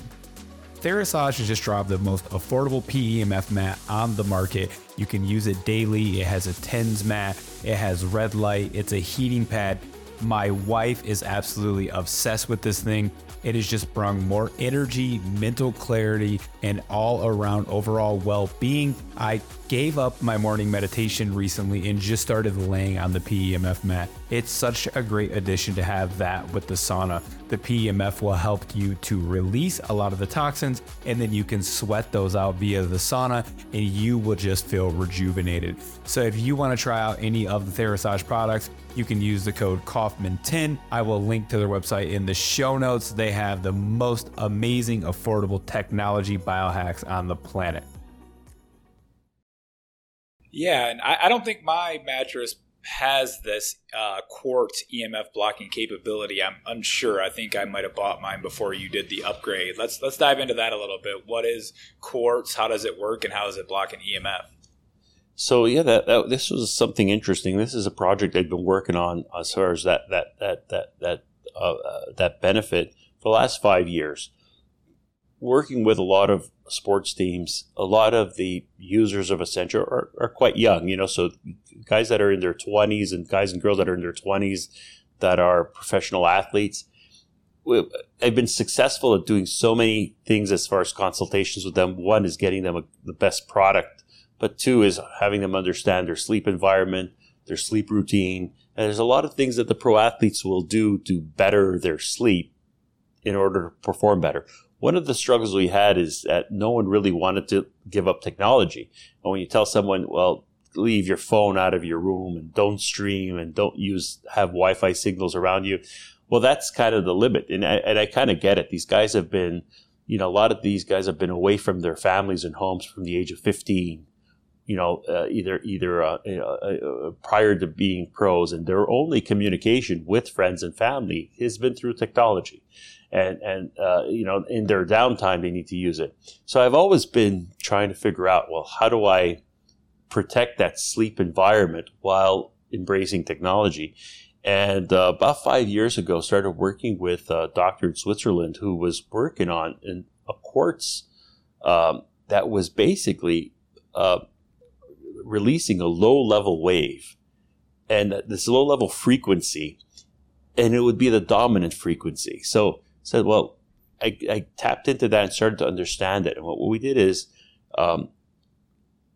Therasage has just dropped the most affordable P E M F mat on the market. You can use it daily. It has a T E N S mat. It has red light. It's a heating pad. My wife is absolutely obsessed with this thing. It has just brought more energy, mental clarity, and all around overall well-being. I gave up my morning meditation recently and just started laying on the P E M F mat. It's such a great addition to have that with the sauna. The P E M F will help you to release a lot of the toxins, and then you can sweat those out via the sauna, and you will just feel rejuvenated. So if you want to try out any of the Therasage products, you can use the code Kaufman ten. I will link to their website in the show notes. They have the most amazing, affordable technology biohacks on the planet. Yeah, and I, I don't think my mattress has this uh, quartz E M F blocking capability. I'm unsure. I think I might have bought mine before you did the upgrade. Let's let's dive into that a little bit. What is quartz? How does it work? And how is it blocking E M F? So yeah, that, that this was something interesting. This is a project I've been working on as far as that that that that that uh, uh, that benefit for the last five years. Working with a lot of sports teams, a lot of the users of Essentia are, are quite young, you know, so guys that are in their twenties and guys and girls that are in their twenties that are professional athletes. I've been successful at doing so many things as far as consultations with them. One is getting them a, the best product, but two is having them understand their sleep environment, their sleep routine. And there's a lot of things that the pro athletes will do to better their sleep in order to perform better. One of the struggles we had is that no one really wanted to give up technology. And when you tell someone, well, leave your phone out of your room and don't stream and don't use, have Wi-Fi signals around you. Well, that's kind of the limit. And I, and I kind of get it. These guys have been, you know, a lot of these guys have been away from their families and homes from the age of fifteen, you know, uh, either, either, uh, uh, uh, prior to being pros, and their only communication with friends and family has been through technology. And, and uh, you know, in their downtime, they need to use it. So I've always been trying to figure out, well, how do I protect that sleep environment while embracing technology? And uh, about five years ago, started working with a doctor in Switzerland who was working on an, a quartz um, that was basically uh, releasing a low-level wave. And this low-level frequency, and it would be the dominant frequency. So said, well, I, I tapped into that and started to understand it. And what we did is, um,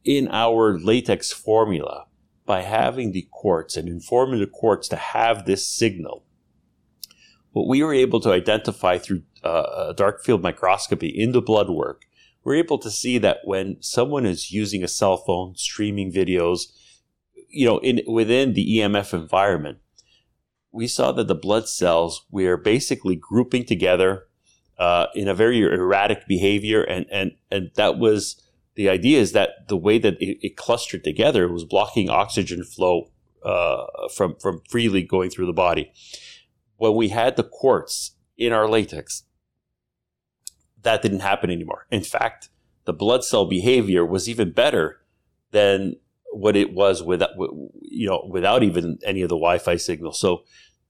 in our latex formula, by having the quartz and informing the quartz to have this signal, what we were able to identify through uh, dark field microscopy in the blood work, we're able to see that when someone is using a cell phone, streaming videos, you know, in within the E M F environment, we saw that the blood cells were basically grouping together uh, in a very erratic behavior. And, and, and that was the idea, is that the way that it, it clustered together was blocking oxygen flow uh, from, from freely going through the body. When we had the quartz in our latex, that didn't happen anymore. In fact, the blood cell behavior was even better than what it was without, you know, without even any of the Wi-Fi signal. So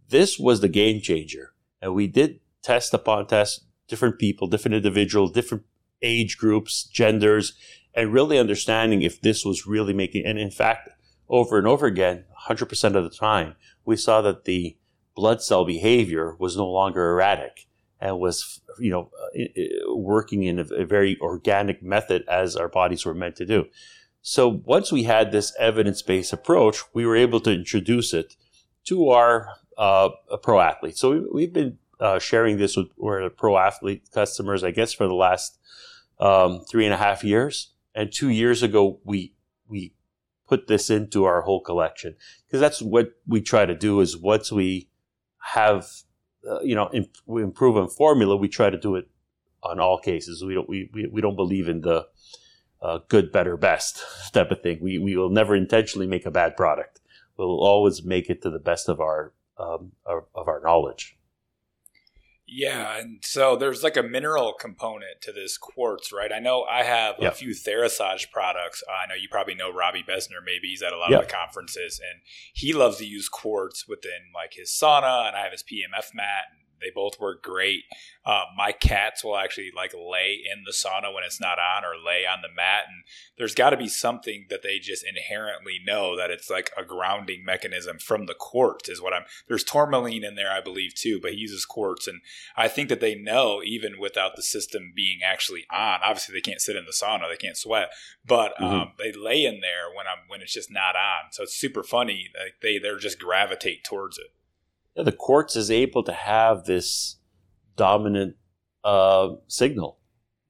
this was the game changer. And we did test upon test, different people, different individuals, different age groups, genders, and really understanding if this was really making, and in fact, over and over again, one hundred percent of the time, we saw that the blood cell behavior was no longer erratic and was, you know, working in a very organic method as our bodies were meant to do. So once we had this evidence-based approach, we were able to introduce it to our uh, pro athletes. So we, we've been uh, sharing this with our pro athlete customers, I guess, for the last um, three and a half years. And two years ago, we we put this into our whole collection, because that's what we try to do. Is once we have uh, you know imp- we improve on formula, we try to do it on all cases. We don't we we, we don't believe in the Uh, good, better, best type of thing. We we will never intentionally make a bad product. We'll always make it to the best of our um, of, of our knowledge. Yeah, and so there's like a mineral component to this quartz, right? I know I have a yep. few Therasage products. I know you probably know Robbie Besner. Maybe he's at a lot yep. of the conferences, and he loves to use quartz within like his sauna. And I have his P M F mat. And they both work great. Uh, my cats will actually like lay in the sauna when it's not on, or lay on the mat. And there's got to be something that they just inherently know, that it's like a grounding mechanism from the quartz is what I'm – there's tourmaline in there, I believe, too, but he uses quartz. And I think that they know even without the system being actually on. Obviously, they can't sit in the sauna. They can't sweat. But mm-hmm. um, they lay in there when I'm when it's just not on. So it's super funny. Like they, they're just gravitate towards it. Yeah, the quartz is able to have this dominant uh, signal.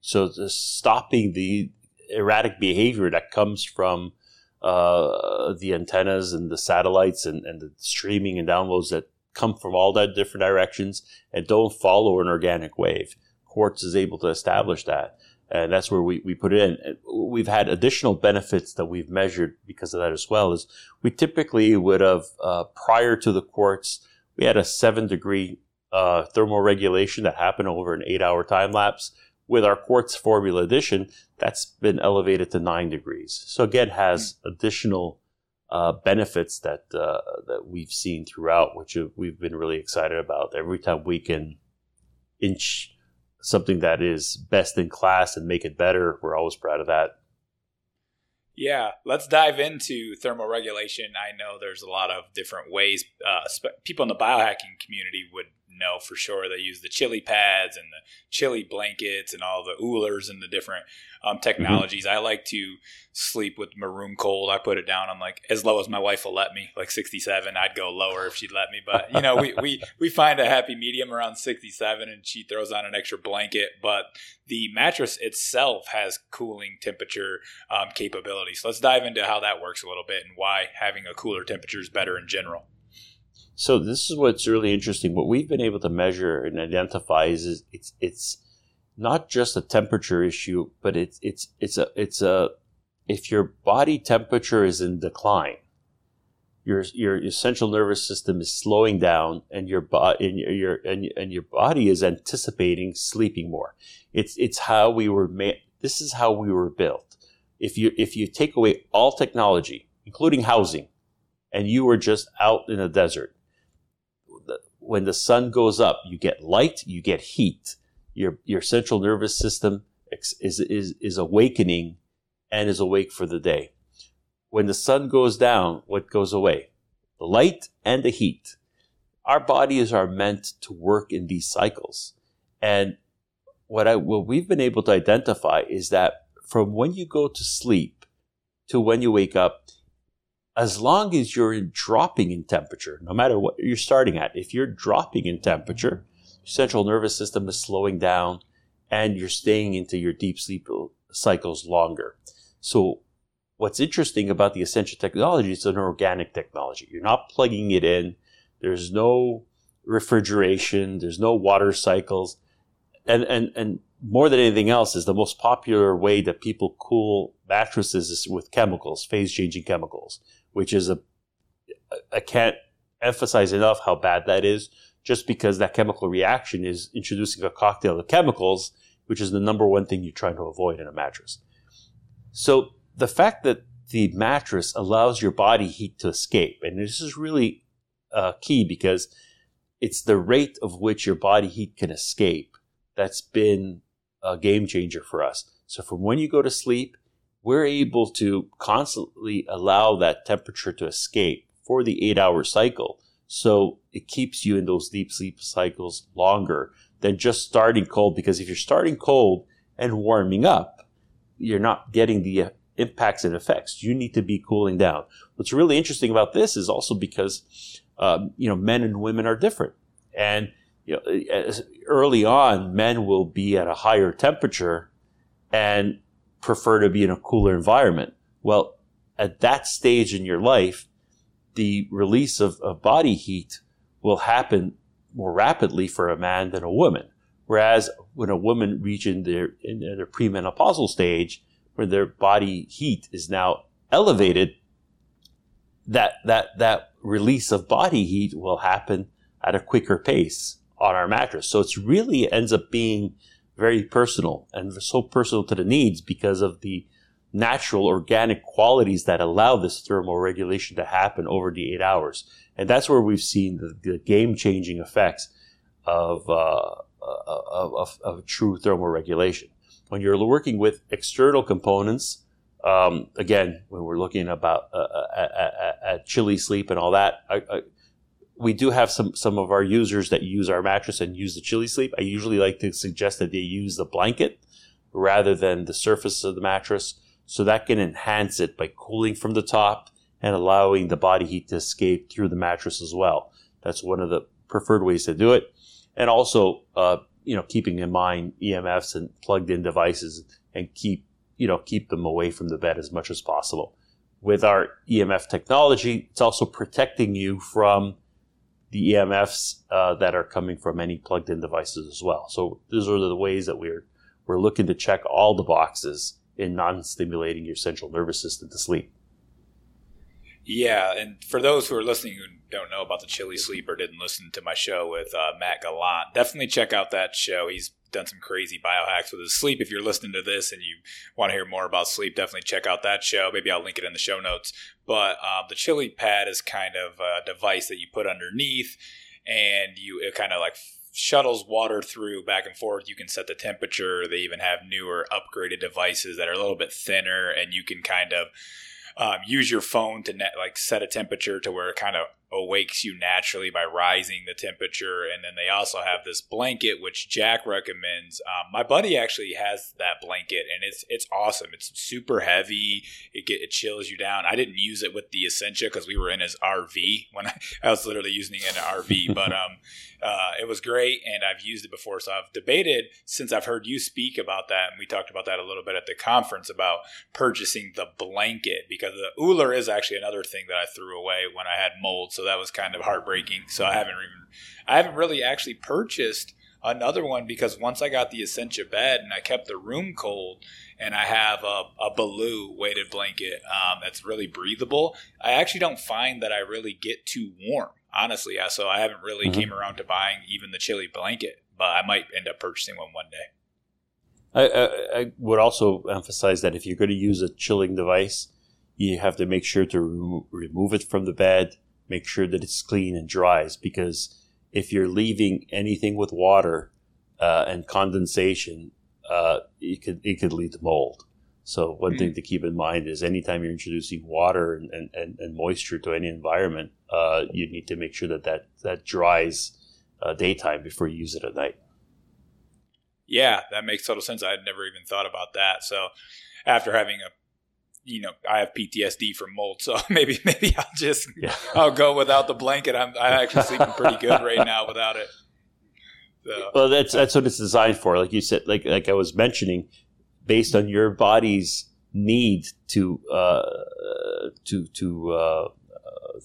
So stopping the erratic behavior that comes from uh, the antennas and the satellites and, and the streaming and downloads that come from all that different directions and don't follow an organic wave. Quartz is able to establish that. And that's where we, we put it in. We've had additional benefits that we've measured because of that as well. Is we typically would have, uh, prior to the quartz, we had a seven-degree uh, thermoregulation that happened over an eight-hour time lapse. With our quartz formula addition, that's been elevated to nine degrees. So again, has additional uh, benefits that uh, that we've seen throughout, which we've been really excited about. Every time we can inch something that is best in class and make it better, we're always proud of that. Yeah, let's dive into thermoregulation. I know there's a lot of different ways. Uh, sp- people in the biohacking community would know for sure. They use the chili pads and the chili blankets and all the Oolers and the different um, technologies. Mm-hmm. I like to sleep with my room cold. I put it down on like as low as my wife will let me, like sixty-seven. I'd go lower if she'd let me. But, you know, we, we, we find a happy medium around sixty-seven, and she throws on an extra blanket. But the mattress itself has cooling temperature um, capabilities. So let's dive into how that works a little bit and why having a cooler temperature is better in general. So this is what's really interesting. What we've been able to measure and identify is, is it's it's not just a temperature issue, but it's it's it's a it's a if your body temperature is in decline, your your, your central nervous system is slowing down, and your body and your and, and your body is anticipating sleeping more. It's it's how we were made. This is how we were built. If you if you take away all technology, including housing, and you were just out in a desert, when the sun goes up, you get light, you get heat. Your your central nervous system is is is awakening and is awake for the day. When the sun goes down, what goes away? The light and the heat. Our bodies are meant to work in these cycles. And what I what we've been able to identify is that from when you go to sleep to when you wake up, as long as you're dropping in temperature, no matter what you're starting at, if you're dropping in temperature, your central nervous system is slowing down and you're staying into your deep sleep cycles longer. So what's interesting about the Essentia technology, it's an organic technology. You're not plugging it in. There's no refrigeration. There's no water cycles. And, and, and more than anything else is the most popular way that people cool mattresses is with chemicals, phase-changing chemicals, which is a, I can't emphasize enough how bad that is, just because that chemical reaction is introducing a cocktail of chemicals, which is the number one thing you're trying to avoid in a mattress. So the fact that the mattress allows your body heat to escape, and this is really uh, key, because it's the rate of which your body heat can escape that's been a game changer for us. So from when you go to sleep, we're able to constantly allow that temperature to escape for the eight-hour cycle. So it keeps you in those deep sleep cycles longer than just starting cold. Because if you're starting cold and warming up, you're not getting the impacts and effects. You need to be cooling down. What's really interesting about this is also because, um, you know, men and women are different. And you know, early on, men will be at a higher temperature and prefer to be in a cooler environment. Well, at that stage in your life, the release of, of body heat will happen more rapidly for a man than a woman. Whereas when a woman reaches their, in their premenopausal stage, where their body heat is now elevated, that that that release of body heat will happen at a quicker pace on our mattress. So it's really ends up being very personal, and so personal to the needs because of the natural organic qualities that allow this thermal regulation to happen over the eight hours. And that's where we've seen the, the game-changing effects of, uh, of, of, of true thermal regulation. When you're working with external components, um, again, when we're looking about uh, at, at chilly sleep and all that, I, I, we do have some, some of our users that use our mattress and use the chilly sleep. I usually like to suggest that they use the blanket rather than the surface of the mattress. So that can enhance it by cooling from the top and allowing the body heat to escape through the mattress as well. That's one of the preferred ways to do it. And also, uh, you know, keeping in mind E M Fs and plugged in devices, and keep, you know, keep them away from the bed as much as possible. With our E M F technology, it's also protecting you from the E M Fs uh, that are coming from any plugged in devices as well. So those are the ways that we're, we're looking to check all the boxes in non-stimulating your central nervous system to sleep. Yeah, and for those who are listening who don't know about the chilly sleep or didn't listen to my show with uh, Matt Gallant, definitely check out that show. He's done some crazy biohacks with his sleep. If you're listening to this and you want to hear more about sleep, definitely check out that show. Maybe I'll link it in the show notes. But um, the chilly pad is kind of a device that you put underneath, and you it kind of like shuttles water through back and forth. You can set the temperature. They even have newer upgraded devices that are a little bit thinner, and you can kind of um, use your phone to net, like set a temperature to where it kind of awakes you naturally by rising the temperature. And then they also have this blanket, which Jack recommends. Um, my buddy actually has that blanket, and it's it's awesome. It's super heavy. It get, it chills you down. I didn't use it with the Essentia because we were in his R V when I, I was literally using it in an R V, but um, uh, it was great, and I've used it before. So I've debated since I've heard you speak about that, and we talked about that a little bit at the conference about purchasing the blanket, because the Oura is actually another thing that I threw away when I had mold. So So that was kind of heartbreaking. So I haven't even, I haven't really actually purchased another one, because once I got the Essentia bed and I kept the room cold, and I have a, a Baloo weighted blanket um, that's really breathable, I actually don't find that I really get too warm, honestly. So I haven't really mm-hmm. came around to buying even the chilly blanket, but I might end up purchasing one one day. I, I, I would also emphasize that if you're going to use a chilling device, you have to make sure to remo- remove it from the bed. Make sure that it's clean and dries, because if you're leaving anything with water uh, and condensation, uh, it could it could lead to mold. So one mm-hmm. thing to keep in mind is anytime you're introducing water and, and, and moisture to any environment, uh, you need to make sure that that, that dries uh, daytime before you use it at night. Yeah, that makes total sense. I had never even thought about that. So after having a you know, I have P T S D from mold, so maybe maybe I'll just yeah. I'll go without the blanket. I'm I'm actually sleeping pretty good right now without it. So. Well, that's that's what it's designed for. Like you said, like like I was mentioning, based on your body's need to uh, to to uh,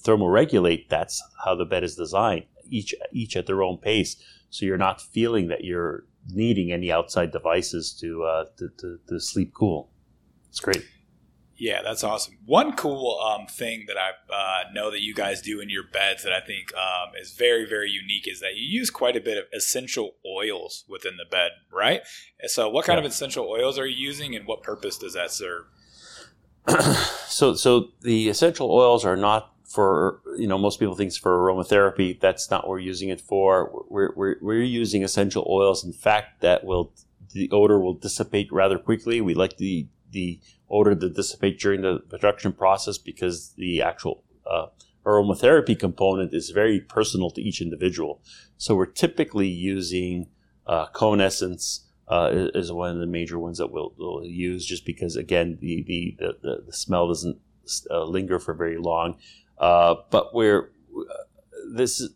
thermoregulate, that's how the bed is designed. Each each at their own pace, so you're not feeling that you're needing any outside devices to uh, to, to to sleep cool. It's great. Yeah, that's awesome. One cool um, thing that I uh, know that you guys do in your beds that I think um, is very, very unique is that you use quite a bit of essential oils within the bed, right? So what kind yeah. of essential oils are you using, and what purpose does that serve? so so the essential oils are not for, you know, most people think it's for aromatherapy. That's not what we're using it for. We're, we're, we're using essential oils, in fact, that will the odor will dissipate rather quickly. We like the the odor to dissipate during the production process because the actual uh, aromatherapy component is very personal to each individual. So we're typically using uh, cone essence uh, is one of the major ones that we'll, we'll use, just because, again, the the, the, the smell doesn't uh, linger for very long. Uh, but we're this is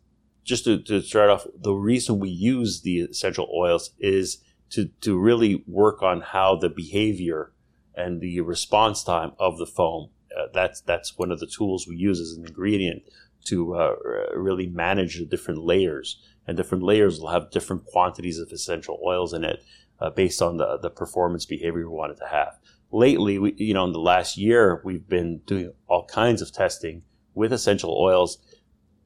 just to, to start off. The reason we use the essential oils is to to really work on how the behavior and the response time of the foam. Uh, that's that's one of the tools we use as an ingredient to uh, really manage the different layers. And different layers will have different quantities of essential oils in it uh, based on the, the performance behavior we want it to have. Lately, we, you know, in the last year, we've been doing all kinds of testing with essential oils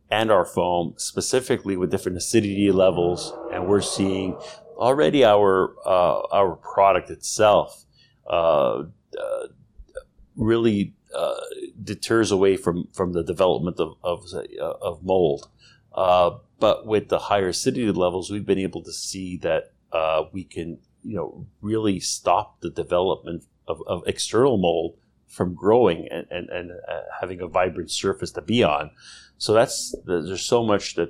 and our foam, specifically with different acidity levels. And we're seeing already our uh, our product itself uh, uh, really Uh, deters away from, from the development of of, uh, of mold. Uh, but with the higher acidity levels, we've been able to see that uh, we can, you know, really stop the development of, of external mold from growing and, and, and uh, having a vibrant surface to be on. So that's, there's so much that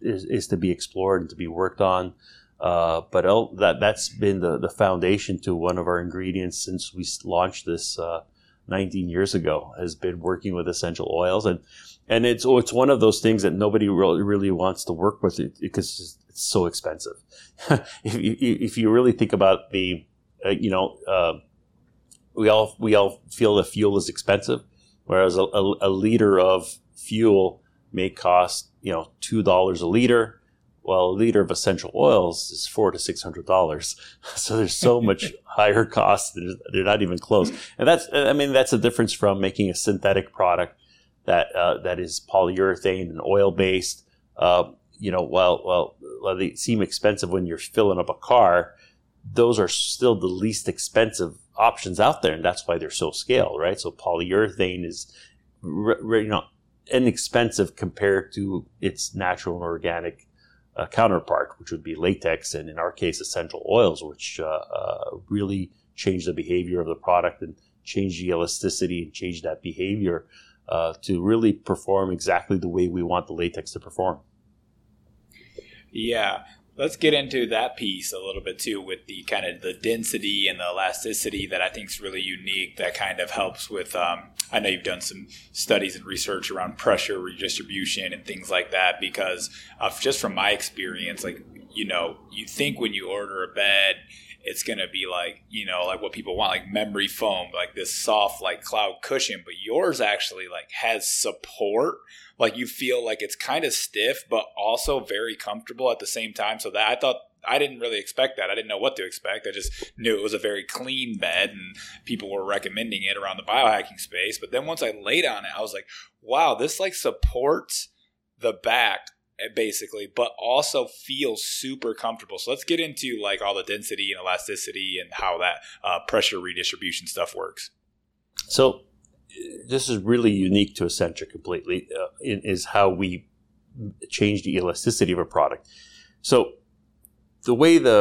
is, is to be explored and to be worked on. Uh, but el- that, that's been the, the foundation to one of our ingredients since we launched this uh, nineteen years ago, has been working with essential oils. And and it's oh, it's one of those things that nobody really, really wants to work with because it's so expensive. if, you, if you really think about the, uh, you know, uh, we all we all feel that fuel is expensive, whereas a, a, a liter of fuel may cost, you know, two dollars a liter. Well, a liter of essential oils is four to six hundred dollars, so there's so much higher cost. They're not even close, and that's—I mean—that's the difference from making a synthetic product that uh, that is polyurethane and oil-based. Uh, you know, while well, well, they seem expensive when you're filling up a car, those are still the least expensive options out there, and that's why they're so scaled, right? So polyurethane is, you know, inexpensive compared to its natural and organic Uh, counterpart, which would be latex, and in our case, essential oils, which uh, uh, really change the behavior of the product and change the elasticity and change that behavior uh, to really perform exactly the way we want the latex to perform. Yeah, let's get into that piece a little bit too, with the kind of the density and the elasticity that I think is really unique. That kind of helps with. Um, I know you've done some studies and research around pressure redistribution and things like that, because uh, just from my experience, like, you know, you think when you order a bed, it's going to be like, you know, like what people want, like memory foam, like this soft, like cloud cushion, but yours actually like has support. Like you feel like it's kind of stiff, but also very comfortable at the same time. So that I thought, I didn't really expect that. I didn't know what to expect. I just knew it was a very clean bed and people were recommending it around the biohacking space. But then once I laid on it, I was like, wow, this like supports the back basically, but also feels super comfortable. So let's get into like all the density and elasticity and how that uh, pressure redistribution stuff works. So this is really unique to Essentia completely, uh, is how we change the elasticity of a product. So the way the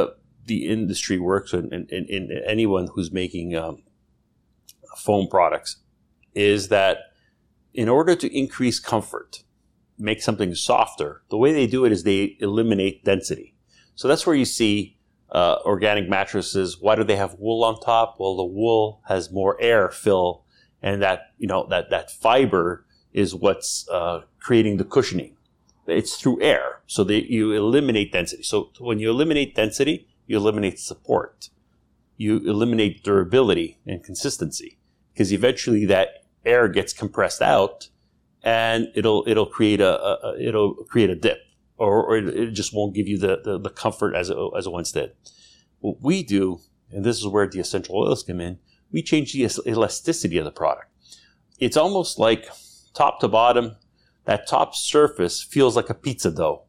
the industry works, and, and, and anyone who's making um, foam products, is that in order to increase comfort, make something softer, the way they do it is they eliminate density. So that's where you see uh, organic mattresses. Why do they have wool on top? Well, the wool has more air fill, and that, you know, that that fiber is what's uh, creating the cushioning. It's through air. So they, you eliminate density. So when you eliminate density, you eliminate support. You eliminate durability and consistency, because eventually that air gets compressed out and it'll, it'll create a, a, a it'll create a dip, or, or it, it just won't give you the, the, the comfort as it, as it once did. What we do, and this is where the essential oils come in, we change the elasticity of the product. It's almost like top to bottom. That top surface feels like a pizza dough.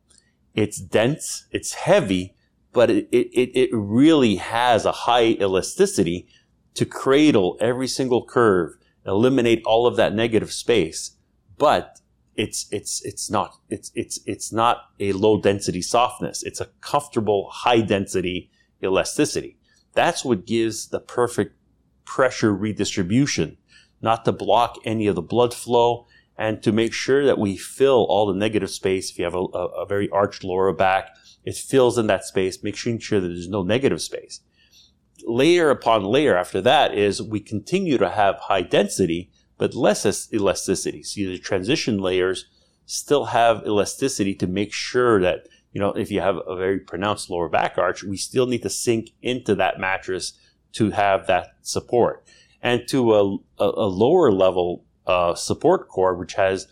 It's dense, it's heavy, but it, it, it really has a high elasticity to cradle every single curve, eliminate all of that negative space. But it's, it's, it's not, it's, it's, it's not a low density softness. It's a comfortable, high density elasticity. That's what gives the perfect pressure redistribution, not to block any of the blood flow, and to make sure that we fill all the negative space. If you have a, a, a very arched lower back, it fills in that space, making sure that there's no negative space. Layer upon layer after that is we continue to have high density, but less elasticity. So the transition layers still have elasticity to make sure that, you know, if you have a very pronounced lower back arch, we still need to sink into that mattress to have that support. And to a, a lower level uh, support core, which has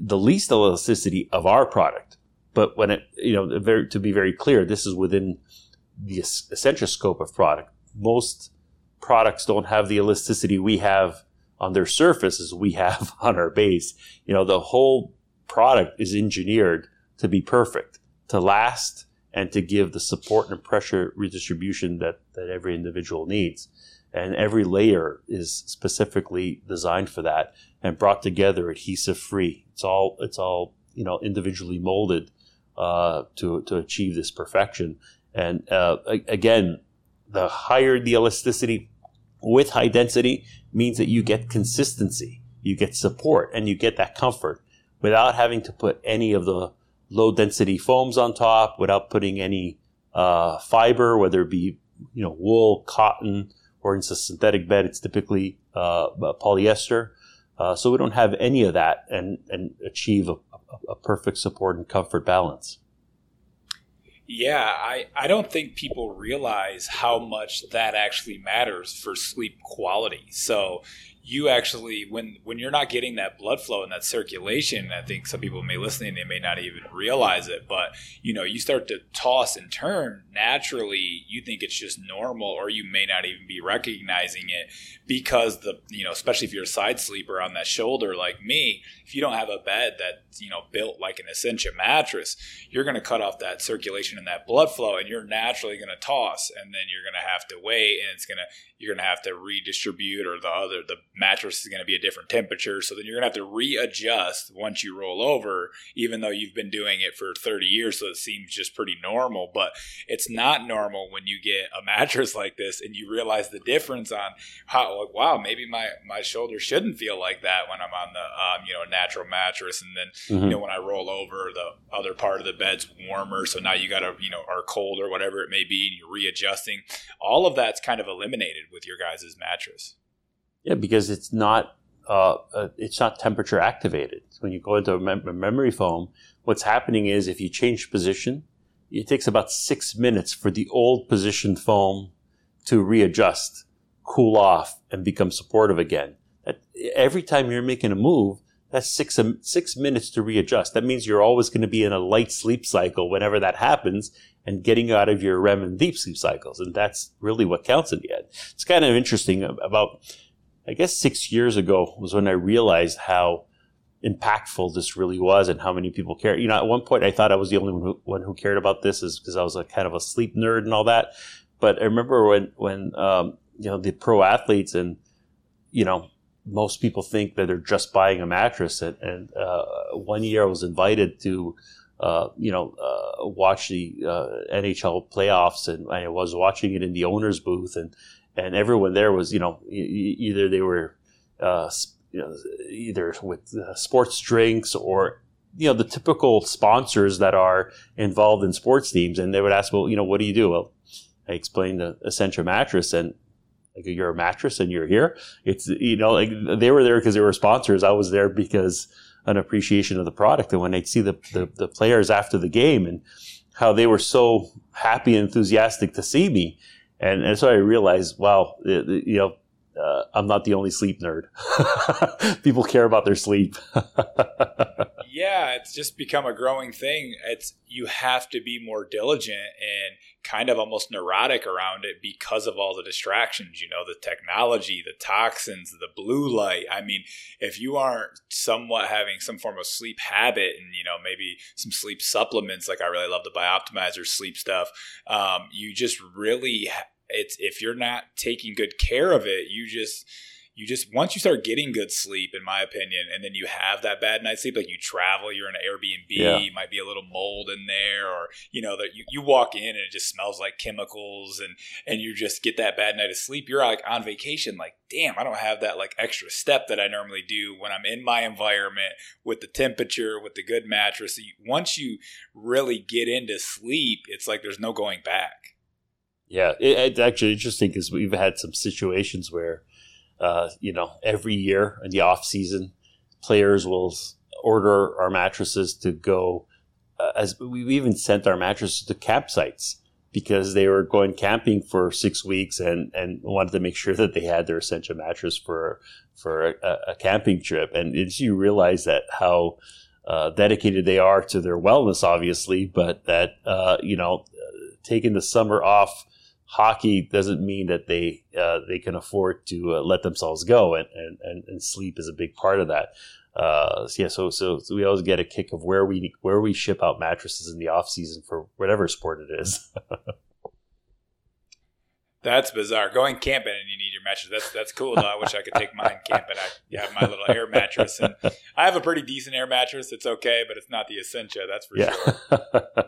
the least elasticity of our product. But when it, you know, very, to be very clear, this is within the Essentia scope of product. Most products don't have the elasticity we have on their surface as we have on our base. You know, the whole product is engineered to be perfect, to last, and to give the support and pressure redistribution that, that every individual needs. And every layer is specifically designed for that and brought together adhesive free. It's all, it's all, you know, individually molded uh, to, to achieve this perfection. And uh, again, the higher the elasticity with high density means that you get consistency, you get support, and you get that comfort without having to put any of the low density foams on top, without putting any uh, fiber, whether it be, you know, wool, cotton, or in a synthetic bed, it's typically uh, polyester. Uh, so we don't have any of that and, and achieve a, a, a perfect support and comfort balance. Yeah, I, I don't think people realize how much that actually matters for sleep quality. So you actually, when, when you're not getting that blood flow and that circulation, I think some people may listen and they may not even realize it, but you know, you start to toss and turn naturally. You think it's just normal, or you may not even be recognizing it because the, you know, especially if you're a side sleeper on that shoulder like me, if you don't have a bed that, you know, built like an Essentia mattress, you're going to cut off that circulation and that blood flow, and you're naturally going to toss, and then you're going to have to wait, and it's going to, you're going to have to redistribute, or the other, the mattress is going to be a different temperature. So then you're going to have to readjust once you roll over, even though you've been doing it for thirty years. So it seems just pretty normal, but it's not normal when you get a mattress like this and you realize the difference on how, like, wow, maybe my, my shoulder shouldn't feel like that when I'm on the, um, you know, natural mattress. And then, mm-hmm. you know, when I roll over, the other part of the bed's warmer. So now you got to, you know, are cold or whatever it may be, and you're readjusting. All of that's kind of eliminated with your guys' mattress. Yeah, because it's not uh, uh, it's not temperature activated. When you go into a mem- memory foam, what's happening is if you change position, it takes about six minutes for the old position foam to readjust, cool off, and become supportive again. That, every time you're making a move, that's six um, six minutes to readjust. That means you're always going to be in a light sleep cycle whenever that happens, and getting out of your REM and deep sleep cycles. And that's really what counts in the end. It's kind of interesting about... I guess six years ago was when I realized how impactful this really was and how many people care. You know, at one point I thought I was the only one who, one who cared about this, is because I was a kind of a sleep nerd and all that. But I remember when, when, um, you know, the pro athletes, and, you know, most people think that they're just buying a mattress. And, and uh, one year I was invited to, uh, you know, uh, watch the uh, N H L playoffs, and I was watching it in the owner's booth, and, And everyone there was, you know, either they were, uh, you know, either with uh, sports drinks or, you know, the typical sponsors that are involved in sports teams. And they would ask, well, you know, what do you do? Well, I explained the Essentia mattress, and like, you're a mattress and you're here. It's, you know, like, they were there because they were sponsors. I was there because an appreciation of the product. And when I'd see the, the, the players after the game and how they were so happy and enthusiastic to see me. And, and so I realized, wow, you know, uh, I'm not the only sleep nerd. People care about their sleep. Yeah, it's just become a growing thing. It's, you have to be more diligent and kind of almost neurotic around it because of all the distractions, you know, the technology, the toxins, the blue light. I mean, if you aren't somewhat having some form of sleep habit and, you know, maybe some sleep supplements, like I really love the BiOptimizers sleep stuff, um, you just really, it's, if you're not taking good care of it, you just... you just, once you start getting good sleep, in my opinion, and then you have that bad night's sleep, like you travel, you're in an Airbnb, yeah. you might be a little mold in there, or, you know, that you, you walk in and it just smells like chemicals, and, and you just get that bad night of sleep. You're like on vacation, like, damn, I don't have that like extra step that I normally do when I'm in my environment with the temperature, with the good mattress. Once you really get into sleep, it's like there's no going back. Yeah, it, it's actually interesting because we've had some situations where, Uh, you know, every year in the off season, players will order our mattresses to go. Uh, as we've even sent our mattresses to campsites because they were going camping for six weeks and, and wanted to make sure that they had their Essentia mattress for for a, a camping trip. And it's, you realize that how uh, dedicated they are to their wellness, obviously, but that uh, you know, taking the summer off hockey doesn't mean that they uh, they can afford to uh, let themselves go, and, and, and sleep is a big part of that. Uh, so yeah, so, so so we always get a kick of where we where we ship out mattresses in the off season for whatever sport it is. That's bizarre. Going camping and you need your mattress. That's that's cool though. I wish I could take mine camping. I have my little air mattress, and I have a pretty decent air mattress. It's okay, but it's not the Essentia. That's for yeah. sure.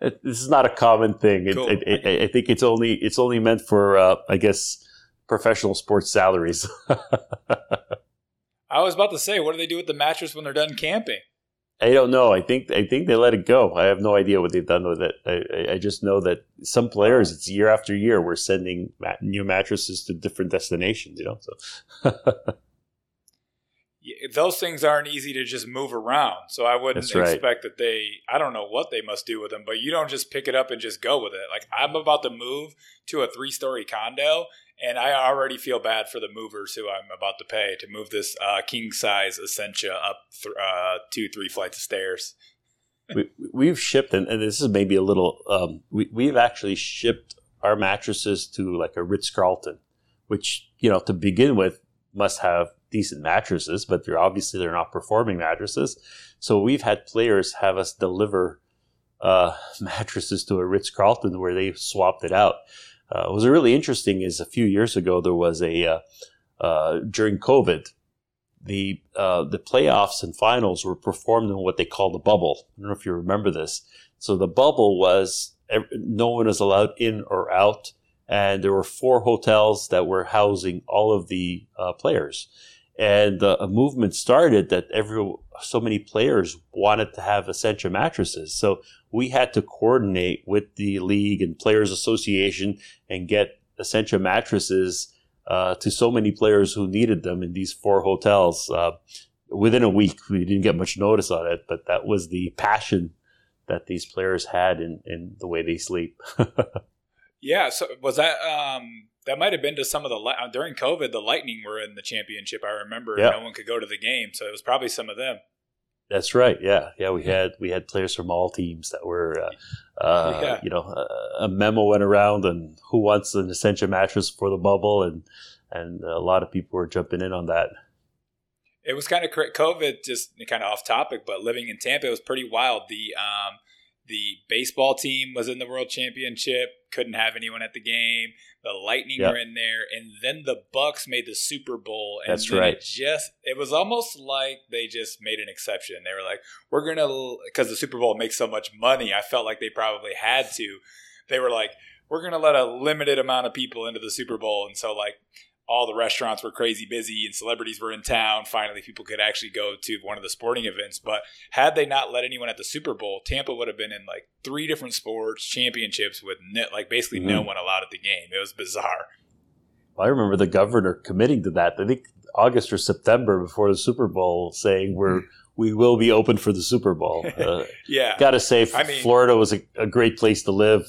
This is not a common thing. Cool. It, it, it, I think it's only it's only meant for, uh, I guess, professional sports salaries. I was about to say, what do they do with the mattress when they're done camping? I don't know. I think I think they let it go. I have no idea what they've done with it. I, I just know that some players, it's year after year, we're sending mat- new mattresses to different destinations. You know, so. Those things aren't easy to just move around. So I wouldn't right. expect that they, I don't know what they must do with them, but you don't just pick it up and just go with it. Like I'm about to move to a three story condo and I already feel bad for the movers who I'm about to pay to move this uh, king size Essentia up th- uh, two, three flights of stairs. we, we've shipped, and, and this is maybe a little, um, we, we've actually shipped our mattresses to like a Ritz-Carlton, which, you know, to begin with must have decent mattresses, but they're obviously they're not performing mattresses. So we've had players have us deliver uh, mattresses to a Ritz-Carlton where they swapped it out. Uh, what was really interesting is a few years ago there was a uh, uh, during COVID, the uh, the playoffs and finals were performed in what they call the bubble. I don't know if you remember this. So the bubble was no one was allowed in or out, and there were four hotels that were housing all of the uh, players. And uh, a movement started that every so many players wanted to have Essentia mattresses. So we had to coordinate with the league and Players Association and get Essentia mattresses uh, to so many players who needed them in these four hotels. Uh, within a week, we didn't get much notice on it, but that was the passion that these players had in, in the way they sleep. Yeah, so was that um, – that might have been to some of the – during COVID, the Lightning were in the championship, I remember. Yeah. No one could go to the game, so it was probably some of them. That's right, yeah. Yeah, we had we had players from all teams that were uh, – uh, yeah. you know, a, a memo went around and who wants an Essentia mattress for the bubble, and, and a lot of people were jumping in on that. It was kind of – COVID just kind of off topic, but living in Tampa, it was pretty wild. The um, the baseball team was in the World Championship. Couldn't have anyone at the game. The Lightning yep. were in there, and then the Bucks made the Super Bowl. And that's right. It just it was almost like they just made an exception. They were like, "We're gonna," because the Super Bowl makes so much money. I felt like they probably had to. They were like, "We're gonna let a limited amount of people into the Super Bowl," and so like all the restaurants were crazy busy, and celebrities were in town. Finally, people could actually go to one of the sporting events. But had they not let anyone at the Super Bowl, Tampa would have been in like three different sports championships with no, like basically mm-hmm. no one allowed at the game. It was bizarre. Well, I remember the governor committing to that. I think August or September before the Super Bowl, saying we're we will be open for the Super Bowl. Uh, yeah, gotta say, I mean, Florida was a, a great place to live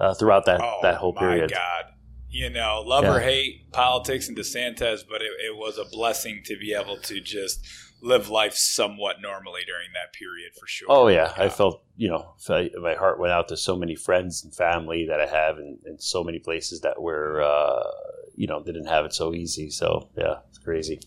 uh, throughout that oh, that whole period. My God. You know, love yeah. or hate politics and DeSantis, but it, it was a blessing to be able to just live life somewhat normally during that period for sure. Oh, yeah. yeah. I felt, you know, my heart went out to so many friends and family that I have in, in so many places that were, uh, you know, didn't have it so easy. So, yeah, it's crazy.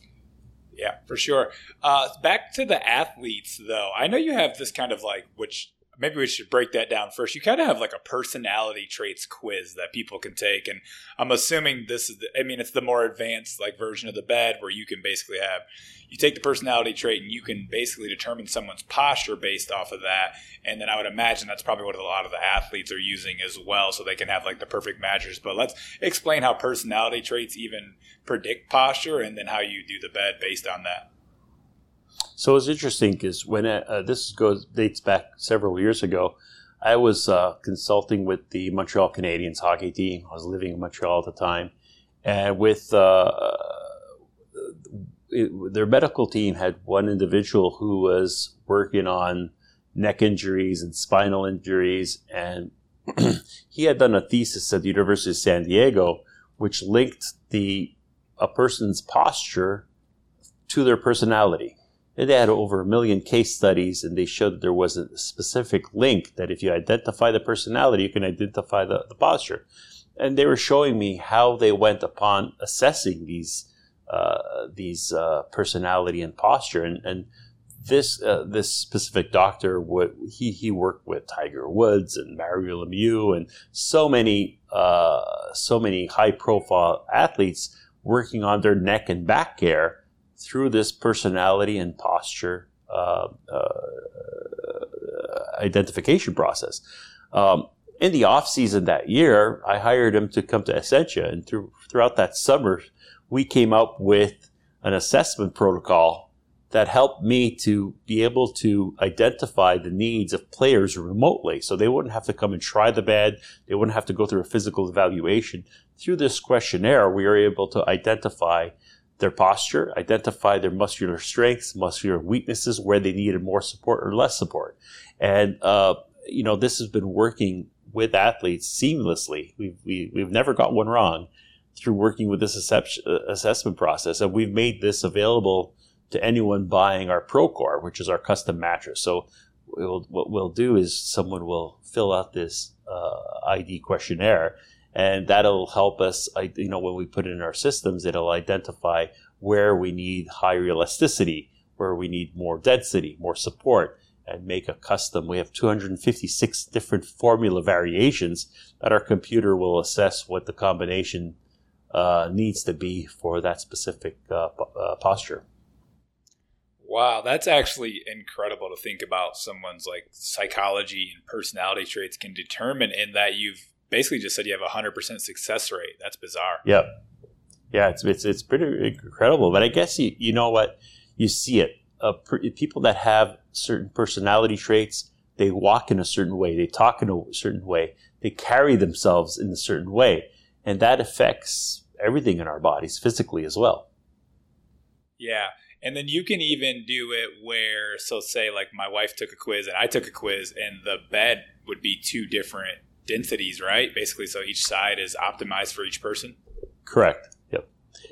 Yeah, for sure. Uh, back to the athletes, though. I know you have this kind of like, which – maybe we should break that down first. You kind of have like a personality traits quiz that people can take. And I'm assuming this is, the, I mean, it's the more advanced like version of the bed where you can basically have, you take the personality trait and you can basically determine someone's posture based off of that. And then I would imagine that's probably what a lot of the athletes are using as well. So they can have like the perfect matchers, but let's explain how personality traits even predict posture and then how you do the bed based on that. So it's interesting because when uh, this goes dates back several years ago, I was uh, consulting with the Montreal Canadiens hockey team. I was living in Montreal at the time, and with uh, it, their medical team had one individual who was working on neck injuries and spinal injuries, and he had done a thesis at the University of San Diego, which linked the a person's posture to their personality. And they had over a million case studies, and they showed that there was a specific link that if you identify the personality, you can identify the, the posture. And they were showing me how they went upon assessing these uh, these uh, personality and posture. And, and this uh, this specific doctor, what he he worked with Tiger Woods and Mario Lemieux and so many uh, so many high profile athletes working on their neck and back care through this personality and posture uh, uh, identification process. Um, in the off season that year, I hired him to come to Essentia, and through, throughout that summer, we came up with an assessment protocol that helped me to be able to identify the needs of players remotely, so they wouldn't have to come and try the bed, they wouldn't have to go through a physical evaluation. Through this questionnaire, we were able to identify their posture, identify their muscular strengths, muscular weaknesses, where they needed more support or less support. And, uh, you know, this has been working with athletes seamlessly. We've, we, we've never got one wrong through working with this assessment process. And we've made this available to anyone buying our ProCore, which is our custom mattress. So we'll, what we'll do is someone will fill out this uh, I D questionnaire, and that'll help us, you know, when we put it in our systems, it'll identify where we need higher elasticity, where we need more density, more support, and make a custom. We have two hundred fifty-six different formula variations that our computer will assess what the combination uh, needs to be for that specific uh, uh, posture. Wow, that's actually incredible to think about. Someone's like psychology and personality traits can determine in that you've basically just said you have a hundred percent success rate. That's bizarre. Yep. Yeah, it's it's it's pretty incredible. But I guess you you know what, you see it. Uh, pre- people that have certain personality traits, they walk in a certain way, they talk in a certain way, they carry themselves in a certain way, and that affects everything in our bodies physically as well. Yeah. And then you can even do it where, so say like my wife took a quiz and I took a quiz, and the bed would be two different densities, right? Basically, so each side is optimized for each person? Correct. Yep.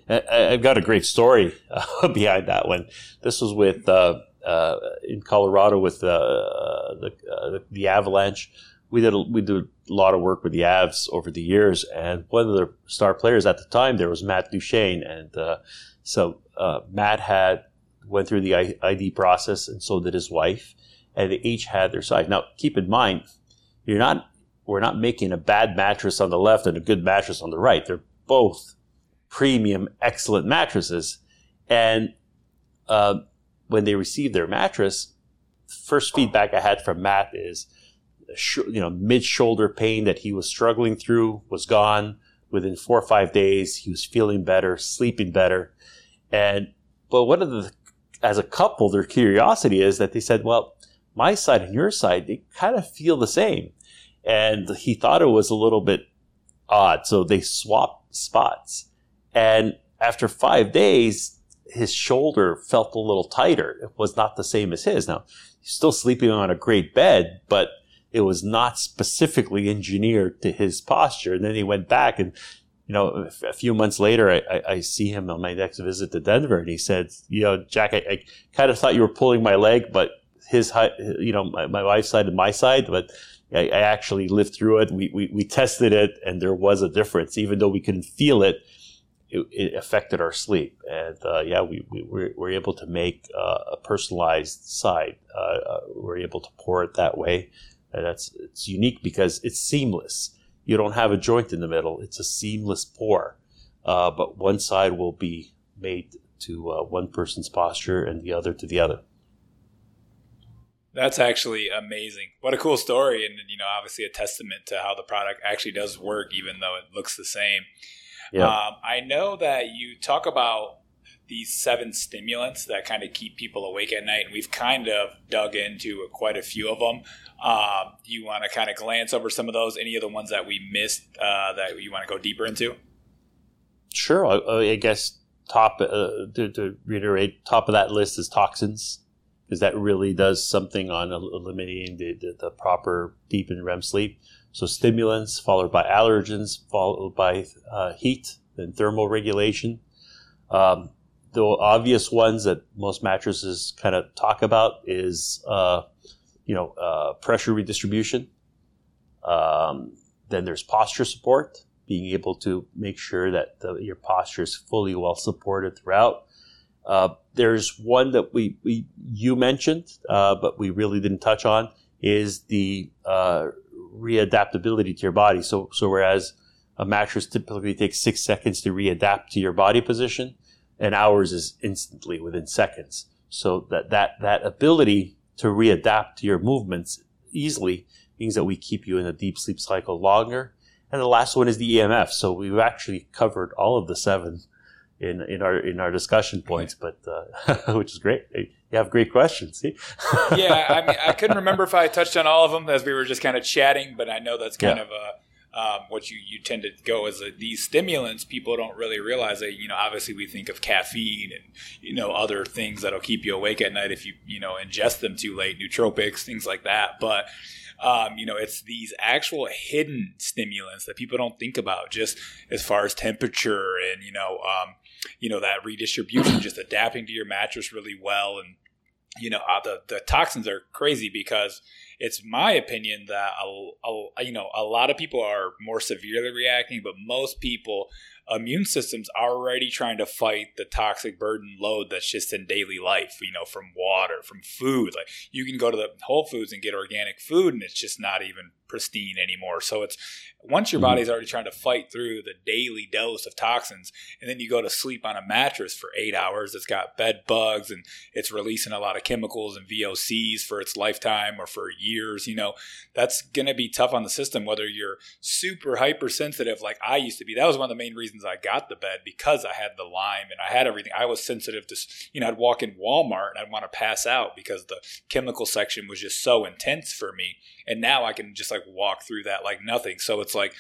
I, I've got a great story uh, behind that one. This was with uh, uh, in Colorado with uh, the, uh, the Avalanche. We did, a, we did a lot of work with the Avs over the years, and one of the star players at the time there was Matt Duchesne, and uh, so uh, Matt had went through the I D process, and so did his wife, and they each had their side. Now, keep in mind, you're not We're not making a bad mattress on the left and a good mattress on the right. They're both premium, excellent mattresses. And uh, when they received their mattress, first feedback I had from Matt is, you know, mid-shoulder pain that he was struggling through was gone within four or five days. He was feeling better, sleeping better. And but one of the, as a couple, their curiosity is that they said, well, my side and your side, they kind of feel the same. And he thought it was a little bit odd, so they swapped spots. And after five days, his shoulder felt a little tighter. It was not the same as his. Now, he's still sleeping on a great bed, but it was not specifically engineered to his posture. And then he went back, and you know, a few months later, I, I, I see him on my next visit to Denver, and he said, "You know, Jack, I, I kind of thought you were pulling my leg, but his, you know, my, my wife's side and my side, but." I actually lived through it. We, we we tested it, and there was a difference. Even though we couldn't feel it, it, it affected our sleep. And uh, yeah, we, we were able to make uh, a personalized side. Uh, we were able to pour it that way. And that's, it's unique because it's seamless. You don't have a joint in the middle. It's a seamless pour. Uh, but one side will be made to uh, one person's posture and the other to the other. That's actually amazing. What a cool story. And, you know, obviously a testament to how the product actually does work, even though it looks the same. Yeah. Um, I know that you talk about these seven stimulants that kind of keep people awake at night. And we've kind of dug into quite a few of them. Um, you want to kind of glance over some of those? Any of the ones that we missed uh, that you want to go deeper into? Sure. I, I guess top, uh, to, to reiterate, top of that list is toxins. Because that really does something on eliminating the, the, the proper deep and R E M sleep. So stimulants followed by allergens, followed by uh, heat and thermal regulation. Um, the obvious ones that most mattresses kind of talk about is, uh, you know, uh, pressure redistribution. Um, then there's posture support, being able to make sure that the, your posture is fully well supported throughout. Uh, there's one that we, we you mentioned, uh, but we really didn't touch on, is the uh, readaptability to your body. So, so whereas a mattress typically takes six seconds to readapt to your body position, an hour's is instantly within seconds. So that, that, that ability to readapt to your movements easily means that we keep you in a deep sleep cycle longer. And the last one is the E M F. So we've actually covered all of the seven in in our in our discussion points, but uh, which is great. You have great questions. See? Yeah, I mean, I couldn't remember if I touched on all of them as we were just kind of chatting, but I know that's kind yeah. of a, um, what you, you tend to go is a, these stimulants. People don't really realize that, you know, obviously we think of caffeine and, you know, other things that'll keep you awake at night if you, you know, ingest them too late, nootropics, things like that. But Um, you know, it's these actual hidden stimulants that people don't think about, just as far as temperature and, you know, um, you know, that redistribution, just adapting to your mattress really well. And, you know, uh, the, the toxins are crazy because it's my opinion that, a, a, you know, a lot of people are more severely reacting, but most people immune systems are already trying to fight the toxic burden load that's just in daily life, you know, from water, from food. Like you can go to the Whole Foods and get organic food and it's just not even pristine anymore. So it's once your body's already trying to fight through the daily dose of toxins and then you go to sleep on a mattress for eight hours, it's got bed bugs and it's releasing a lot of chemicals and V O Cs for its lifetime or for years, you know, that's going to be tough on the system, whether you're super hypersensitive like I used to be. That was one of the main reasons I got the bed because I had the Lyme and I had everything. I was sensitive to, you know, I'd walk in Walmart and I'd want to pass out because the chemical section was just so intense for me. And now I can just like walk through that like nothing. So it's like,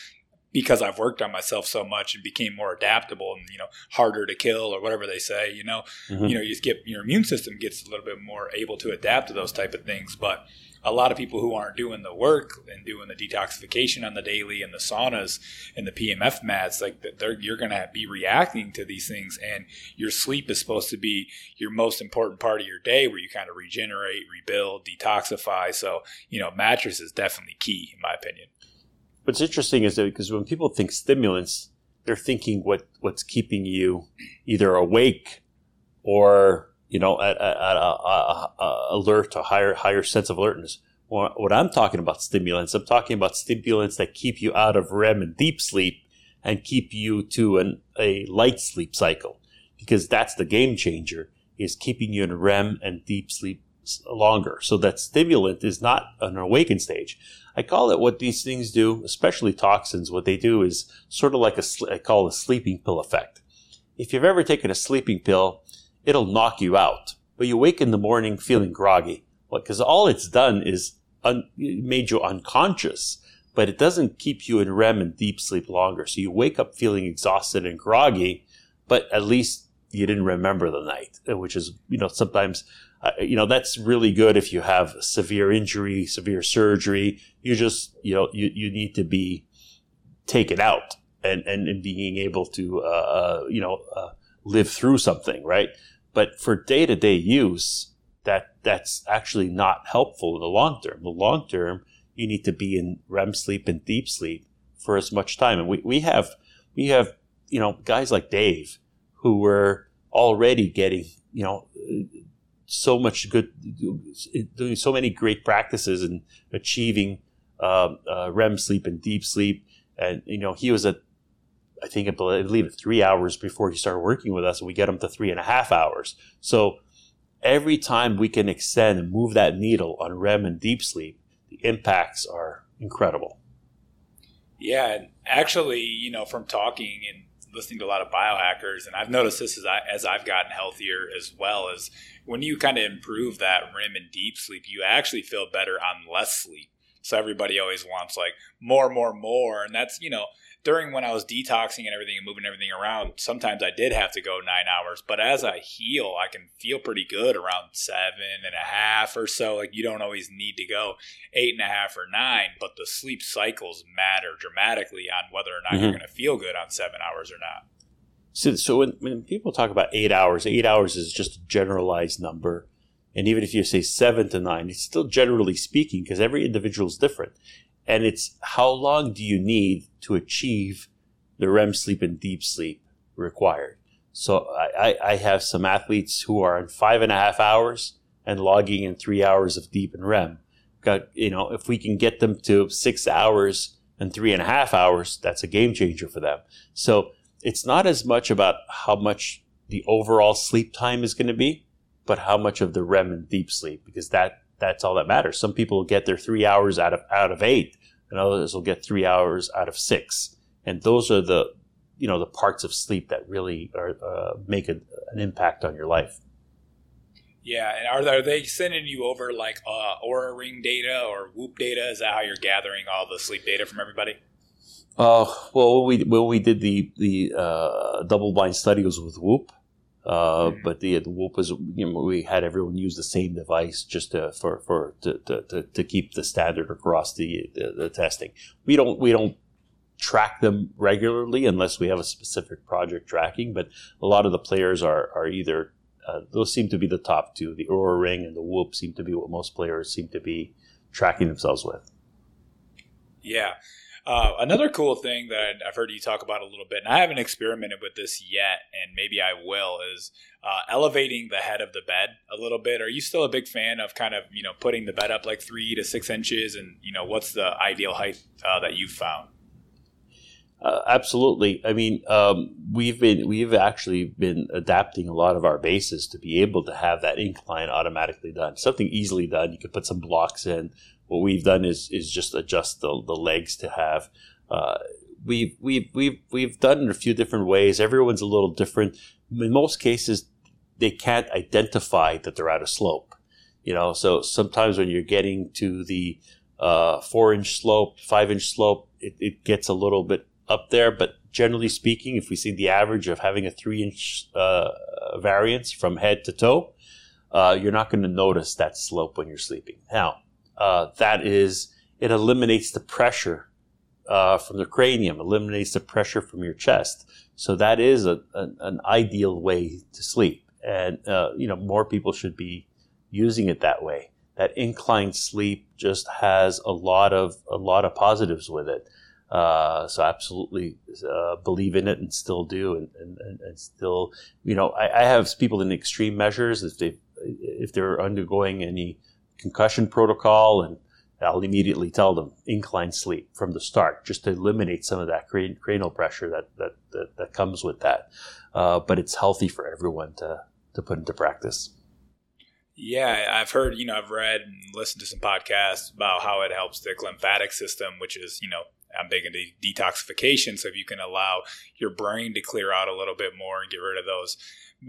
because I've worked on myself so much and became more adaptable and, you know, harder to kill or whatever they say, you know, mm-hmm. you know, you get your immune system gets a little bit more able to adapt to those type of things. But a lot of people who aren't doing the work and doing the detoxification on the daily and the saunas and the P M F mats, like they're, you're going to be reacting to these things. And your sleep is supposed to be your most important part of your day where you kind of regenerate, rebuild, detoxify. So, you know, mattress is definitely key in my opinion. What's interesting is that because when people think stimulants, they're thinking what, what's keeping you either awake or, you know, at, at, at a, a, a alert, a higher higher sense of alertness. What I'm talking about stimulants, I'm talking about stimulants that keep you out of R E M and deep sleep and keep you to an, a light sleep cycle, because that's the game changer, is keeping you in R E M and deep sleep longer. So that stimulant is not an awakened stage. I call it what these things do, especially toxins. What they do is sort of like a, I call it a sleeping pill effect. If you've ever taken a sleeping pill, it'll knock you out, but you wake in the morning feeling groggy. Well, because all it's done is un- made you unconscious, but it doesn't keep you in R E M and deep sleep longer. So you wake up feeling exhausted and groggy, but at least you didn't remember the night, which is, you know, sometimes, uh, you know, that's really good if you have severe injury, severe surgery. You just, you know, you, you need to be taken out and, and, and being able to, uh, you know, uh, live through something, right? But for day-to-day use, that that's actually not helpful in the long term. The long term, you need to be in R E M sleep and deep sleep for as much time. And we, we have, we have, you know, guys like Dave who were already getting, you know, so much good, doing so many great practices and achieving uh, uh, REM sleep and deep sleep. And, you know, he was at, I think, I believe it three hours before he started working with us, and we get him to three and a half hours. So every time we can extend and move that needle on REM and deep sleep, the impacts are incredible. Yeah, and actually, you know, from talking and listening to a lot of biohackers, and I've noticed this as, I, as I've gotten healthier as well, is when you kind of improve that REM and deep sleep, you actually feel better on less sleep. So everybody always wants like more, more, more. And that's, you know, during when I was detoxing and everything and moving everything around, sometimes I did have to go nine hours. But as I heal, I can feel pretty good around seven and a half or so. Like you don't always need to go eight and a half or nine, but the sleep cycles matter dramatically on whether or not mm-hmm. you're going to feel good on seven hours or not. So, so when, when people talk about eight hours, eight hours is just a generalized number. And even if you say seven to nine, it's still generally speaking because every individual is different. And it's how long do you need to achieve the REM sleep and deep sleep required? So I, I have some athletes who are in five and a half hours and logging in three hours of deep and REM. Got, you know, if we can get them to six hours and three and a half hours, that's a game changer for them. So it's not as much about how much the overall sleep time is going to be, but how much of the REM and deep sleep, because that that's all that matters. Some people will get their three hours out of out of eight, and others will get three hours out of six. And those are the, you know, the parts of sleep that really are, uh, make a, an impact on your life. Yeah, and are are they sending you over like uh, Oura Ring data or Whoop data? Is that how you're gathering all the sleep data from everybody? Uh, well, when we when we did the the uh, double blind study was with Whoop. Uh, but the, the Whoop was, you know, we had everyone use the same device just to, for for to, to, to keep the standard across the, the the testing. We don't we don't track them regularly unless we have a specific project tracking. But a lot of the players are are either uh, those seem to be the top two. The Oura Ring and the Whoop seem to be what most players seem to be tracking themselves with. Yeah. Uh, another cool thing that I've heard you talk about a little bit, and I haven't experimented with this yet, and maybe I will, is uh, elevating the head of the bed a little bit. Are you still a big fan of kind of, you know, putting the bed up like three to six inches? And, you know, what's the ideal height uh, that you've found? Uh, absolutely. I mean, um, we've been we've actually been adapting a lot of our bases to be able to have that incline automatically done. Something easily done. You could put some blocks in. What we've done is is just adjust the, the legs to have. Uh, we've we've we've we've done it a few different ways. Everyone's a little different. In most cases, they can't identify that they're at a slope. You know, so sometimes when you're getting to the uh, four inch slope, five inch slope, it, it gets a little bit up there. But generally speaking, if we see the average of having a three inch uh, variance from head to toe, uh, you're not going to notice that slope when you're sleeping. Now. Uh, that is, it eliminates the pressure uh, from the cranium, eliminates the pressure from your chest. So that is a, a, an ideal way to sleep. And, uh, you know, more people should be using it that way. That inclined sleep just has a lot of, a lot of positives with it. Uh, so I absolutely uh, believe in it and still do. And, and, and still, you know, I, I have people in extreme measures if they, if they're undergoing any concussion protocol, and I'll immediately tell them incline sleep from the start just to eliminate some of that cran- cranial pressure that that, that that comes with that. Uh, but it's healthy for everyone to to put into practice. Yeah, I've heard, you know, I've read and listened to some podcasts about how it helps the lymphatic system, which is, you know, I'm big into detoxification. So if you can allow your brain to clear out a little bit more and get rid of those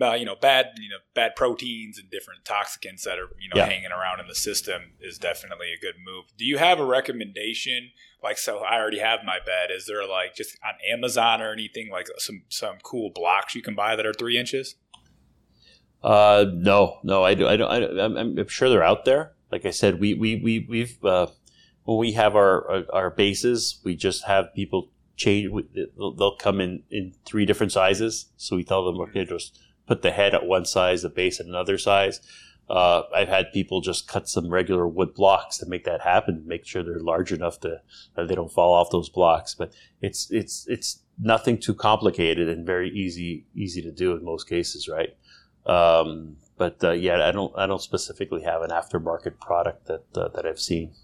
Uh, you know, bad, you know, bad proteins and different toxicants that are, you know, yeah. hanging around in the system is definitely a good move. Do you have a recommendation? Like, so I already have my bed. Is there like just on Amazon or anything like some, some cool blocks you can buy that are three inches? Uh, no, no, I do. I don't, I don't I'm, I'm sure they're out there. Like I said, we, we, we, we've, uh, when we have our, our, our bases, we just have people change. They'll come in, in three different sizes. So we tell them, okay, just put the head at one size, the base at another size. Uh, I've had people just cut some regular wood blocks to make that happen, make sure they're large enough to that they don't fall off those blocks. But it's it's it's nothing too complicated and very easy easy to do in most cases, right? Um, but uh, yeah, I don't I don't specifically have an aftermarket product that uh, that I've seen.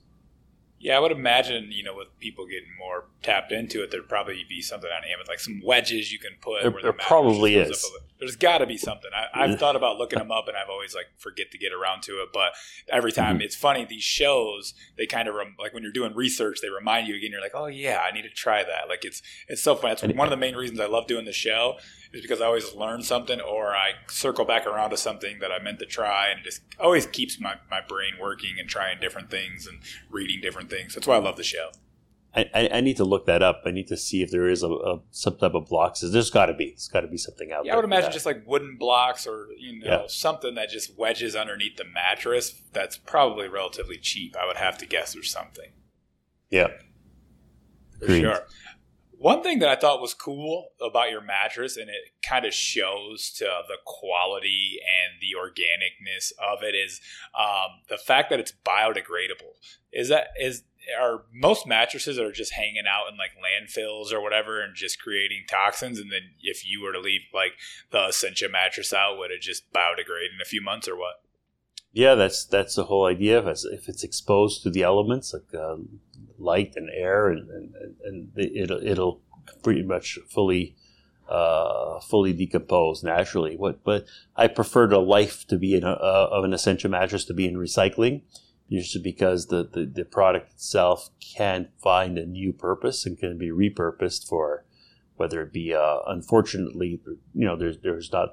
Yeah, I would imagine, you know, with people getting more tapped into it, there'd probably be something on Amazon, like some wedges you can put. There, where the there probably is. Up a, there's got to be something. I, I've thought about looking them up, and I've always, like, forget to get around to it. But every time, mm-hmm. It's funny, these shows, they kind of, rem- like, when you're doing research, they remind you again. You're like, oh, yeah, I need to try that. Like, it's it's so funny. That's one of the main reasons I love doing the show, is because I always learn something, or I circle back around to something that I meant to try, and it just always keeps my, my brain working and trying different things and reading different things. That's why I love the show. I, I need to look that up. I need to see if there is a, a some type of blocks. There's got to be. There's got to be something out yeah, there. Yeah, I would imagine just like wooden blocks, or you know yeah. something that just wedges underneath the mattress. That's probably relatively cheap. I would have to guess, or something. Yeah, for Green. Sure. One thing that I thought was cool about your mattress, and it kind of shows to the quality and the organicness of it, is um, the fact that it's biodegradable. Is that is are most mattresses are just hanging out in like landfills or whatever, and just creating toxins? And then if you were to leave like the Essentia mattress out, would it just biodegrade in a few months or what? Yeah, that's that's the whole idea. If it's, if it's exposed to the elements like uh, light and air, and, and, and it'll, it'll pretty much fully uh, fully decompose naturally. What, but I prefer the life to be in a, uh, of an Essentia mattress to be in recycling, usually because the, the, the product itself can find a new purpose and can be repurposed for, whether it be uh, unfortunately, you know, there's there's not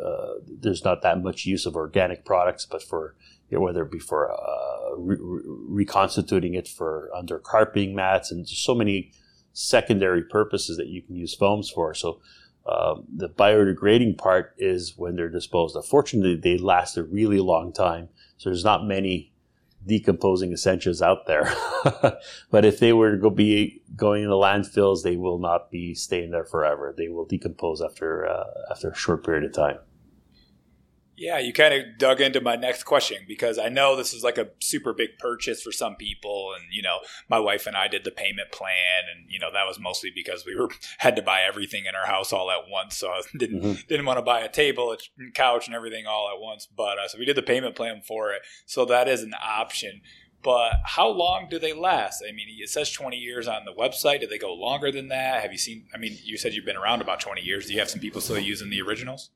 uh, there's not that much use of organic products, but for you know, whether it be for uh, re- reconstituting it for under carpeting mats, and so many secondary purposes that you can use foams for. So um, the biodegrading part is when they're disposed of. Fortunately, they last a really long time, so there's not many decomposing Essentias out there. But if they were to go be going into landfills, they will not be staying there forever. They will decompose after uh, after a short period of time. Yeah, you kind of dug into my next question, because I know this is like a super big purchase for some people. And, you know, my wife and I did the payment plan, and, you know, that was mostly because we were had to buy everything in our house all at once. So I didn't mm-hmm. didn't want to buy a table, a couch, and everything all at once. But uh, so we did the payment plan for it. So that is an option. But how long do they last? I mean, it says twenty years on the website. Do they go longer than that? Have you seen – I mean, you said you've been around about twenty years. Do you have some people still using the originals?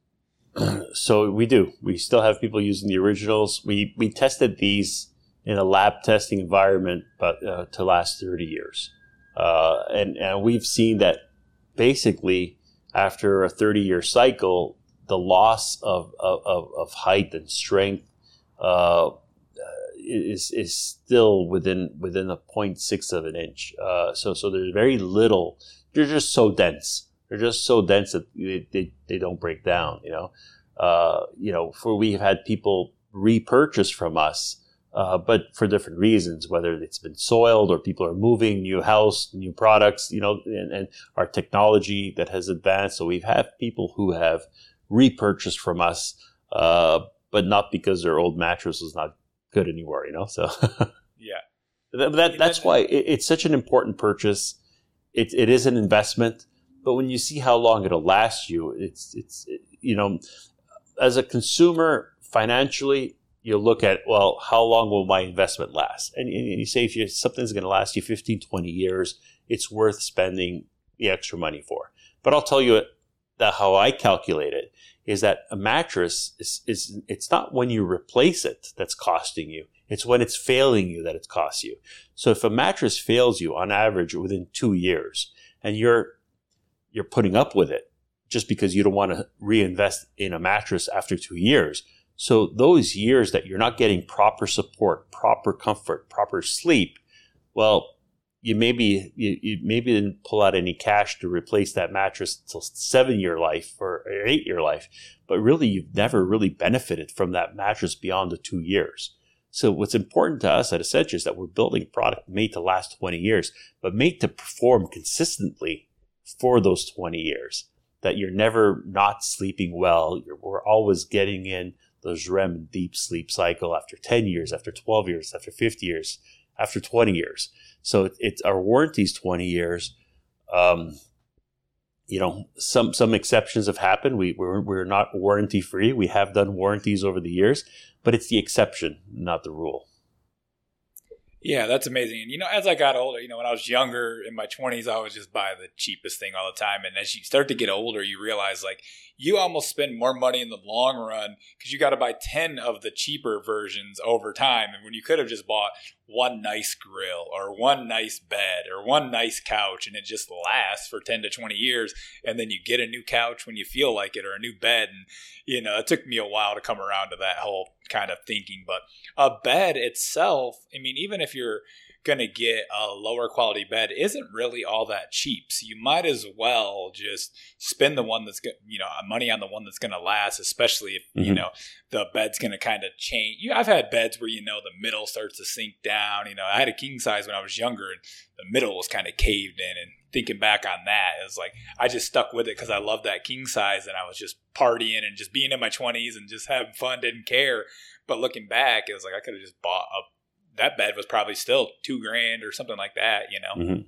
So we do. We still have people using the originals. We we tested these in a lab testing environment, but uh, to last thirty years, uh, and and we've seen that basically after a thirty year cycle, the loss of of, of height and strength uh, is is still within within a point six of an inch. Uh, so so there's very little. They're just so dense. They're just so dense that they, they, they don't break down, you know. Uh, you know, for we've had people repurchase from us, uh, but for different reasons, whether it's been soiled or people are moving, new house, new products, you know, and, and our technology that has advanced. So we've had people who have repurchased from us, uh, but not because their old mattress was not good anymore, you know. So yeah, that, that that's why it, it's such an important purchase. It it is an investment. But when you see how long it'll last you, it's, it's it, you know, as a consumer, financially, you look at, well, how long will my investment last? And, and you say if you, something's going to last you fifteen, twenty years, it's worth spending the extra money for. But I'll tell you that how I calculate it is that a mattress, is, is it's not when you replace it that's costing you. It's when it's failing you that it costs you. So if a mattress fails you on average within two years and you're you're putting up with it just because you don't want to reinvest in a mattress after two years. So those years that you're not getting proper support, proper comfort, proper sleep, well, you maybe you, you maybe didn't pull out any cash to replace that mattress till seven-year life or eight-year life, but really you've never really benefited from that mattress beyond the two years. So what's important to us at Essentia is that we're building a product made to last twenty years, but made to perform consistently for those twenty years, that you're never not sleeping well. You're, we're always getting in those R E M and deep sleep cycle after ten years, after twelve years, after fifty years, after twenty years. So it, it's our warranty's twenty years. Um, you know, some, some exceptions have happened. We, we're, we're not warranty free. We have done warranties over the years, but it's the exception, not the rule. Yeah, that's amazing. And, you know, as I got older, you know, when I was younger in my twenties, I would just buy the cheapest thing all the time. And as you start to get older, you realize, like, you almost spend more money in the long run because you got to buy ten of the cheaper versions over time. And when you could have just bought one nice grill or one nice bed or one nice couch, and it just lasts for ten to twenty years. And then you get a new couch when you feel like it or a new bed. And, you know, it took me a while to come around to that whole kind of thinking, but a bed itself, I mean, even if you're going to get a lower quality bed, isn't really all that cheap. So you might as well just spend the one that's, you know, money on the one that's going to last, especially if, mm-hmm. you know, the bed's going to kind of change. You know, I've had beds where, you know, the middle starts to sink down. You know, I had a king size when I was younger and the middle was kind of caved in, and thinking back on that, it was like I just stuck with it because I loved that king size and I was just partying and just being in my twenties and just having fun, didn't care. But looking back, it was like I could have just bought a that bed was probably still two grand or something like that, you know. Mm-hmm.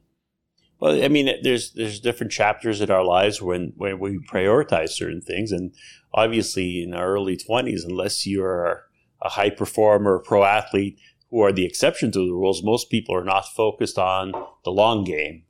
Well, I mean, there's there's different chapters in our lives when when we prioritize certain things, and obviously in our early twenties, unless you're a high performer, pro athlete, who are the exception to the rules, most people are not focused on the long game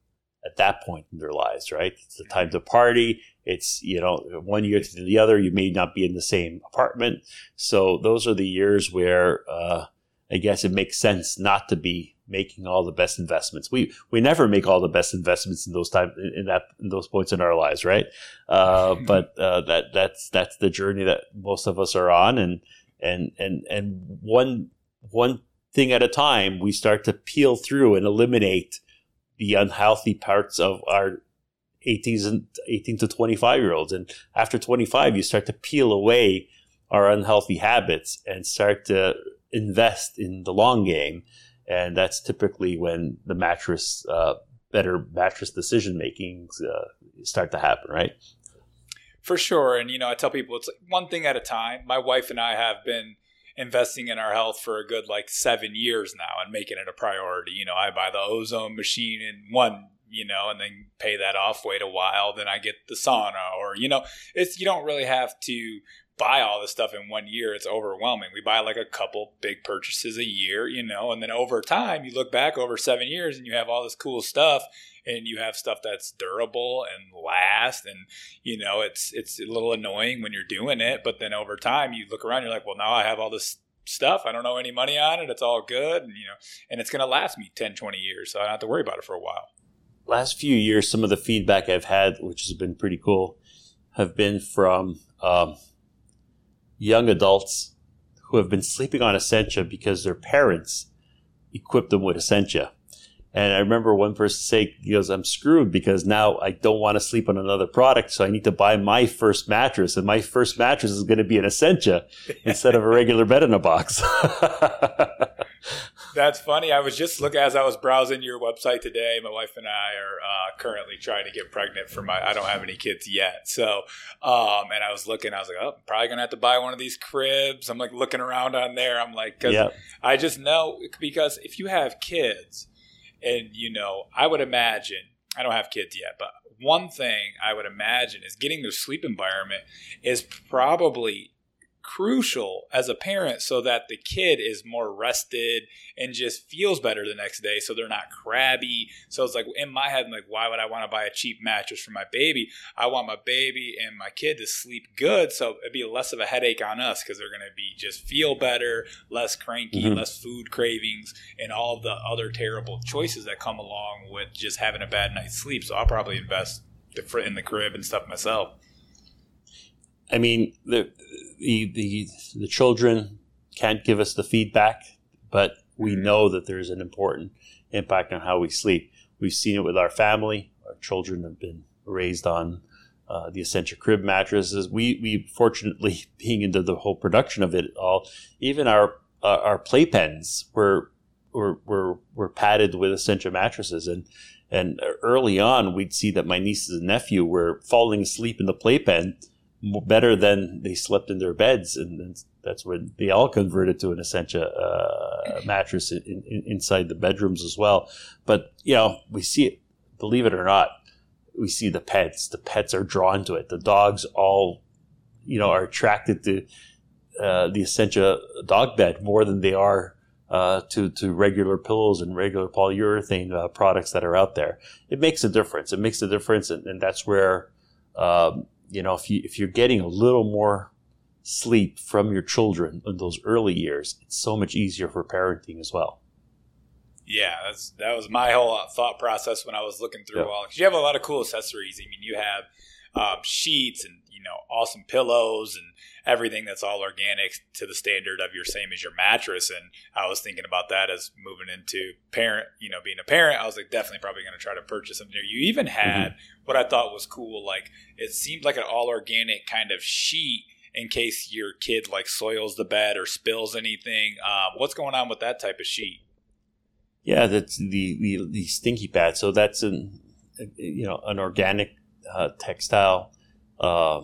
at that point in their lives, right? It's the time to party. It's, you know, one year to the other, you may not be in the same apartment. So those are the years where uh, I guess it makes sense not to be making all the best investments. We we never make all the best investments in those time in that in those points in our lives, right? Uh, but uh, that that's that's the journey that most of us are on, and and and and one one thing at a time, we start to peel through and eliminate the unhealthy parts of our eighteen to twenty-five year olds. And after twenty-five, you start to peel away our unhealthy habits and start to invest in the long game. And that's typically when the mattress, uh, better mattress decision makings uh, start to happen, right? For sure. And, you know, I tell people it's like one thing at a time. My wife and I have been investing in our health for a good like seven years now and making it a priority. You know, I buy the ozone machine in one, you know, and then pay that off, wait a while, then I get the sauna, or, you know, it's, you don't really have to buy all this stuff in one year. It's overwhelming. We buy like a couple big purchases a year, you know, and then over time you look back over seven years and you have all this cool stuff, and you have stuff that's durable and last, and, you know, it's it's a little annoying when you're doing it, but then over time you look around, you're like, well, now I have all this stuff. I don't owe any money on it. It's all good, and, you know, and it's going to last me ten, twenty years, so I don't have to worry about it for a while. Last few years, some of the feedback I've had, which has been pretty cool, have been from um, young adults who have been sleeping on Essentia because their parents equipped them with Essentia. And I remember one person saying, he goes, I'm screwed because now I don't want to sleep on another product, so I need to buy my first mattress. And my first mattress is going to be an Essentia instead of a regular bed in a box. That's funny. I was just looking, as I was browsing your website today, my wife and I are uh, currently trying to get pregnant for my, I don't have any kids yet. So, um, and I was looking, I was like, oh, I'm probably going to have to buy one of these cribs. I'm like looking around on there. I'm like, cause yep. I just know, because if you have kids, and, you know, I would imagine, I don't have kids yet, but one thing I would imagine is getting their sleep environment is probably crucial as a parent so that the kid is more rested and just feels better the next day, so they're not crabby. So it's like in my head, I'm like, why would I want to buy a cheap mattress for my baby? I want my baby and my kid to sleep good, so it'd be less of a headache on us because they're going to be just feel better, less cranky, mm-hmm. less food cravings, and all the other terrible choices that come along with just having a bad night's sleep. So I'll probably invest in the crib and stuff myself. I mean, the, the the the children can't give us the feedback, but we know that there's an important impact on how we sleep. We've seen it with our family. Our children have been raised on uh, the Essentia crib mattresses. We we fortunately, being into the whole production of it all, even our uh, our playpens were were were were padded with Essentia mattresses. And and early on, we'd see that my nieces and nephew were falling asleep in the playpen better than they slept in their beds, and that's when they all converted to an Essentia uh, mattress in, in, inside the bedrooms as well. But, you know, we see it, believe it or not, we see the pets. The pets are drawn to it. The dogs all, you know, are attracted to uh, the Essentia dog bed more than they are uh, to to regular pillows and regular polyurethane uh, products that are out there. It makes a difference. It makes a difference, and, and that's where um, you know if you if you're getting a little more sleep from your children in those early years, it's so much easier for parenting as well. Yeah, that's, that was my whole thought process when I was looking through yeah. all. Because you have a lot of cool accessories. I mean, you have um, sheets and, you know, awesome pillows and everything that's all organic to the standard of your same as your mattress. And I was thinking about that as moving into parent, you know, being a parent. I was like, definitely probably going to try to purchase something there. You even had mm-hmm. what I thought was cool. Like, it seemed like an all organic kind of sheet in case your kid like soils the bed or spills anything. Um, what's going on with that type of sheet? Yeah, that's the, the the stinky pad. So that's an you know an organic uh, textile uh,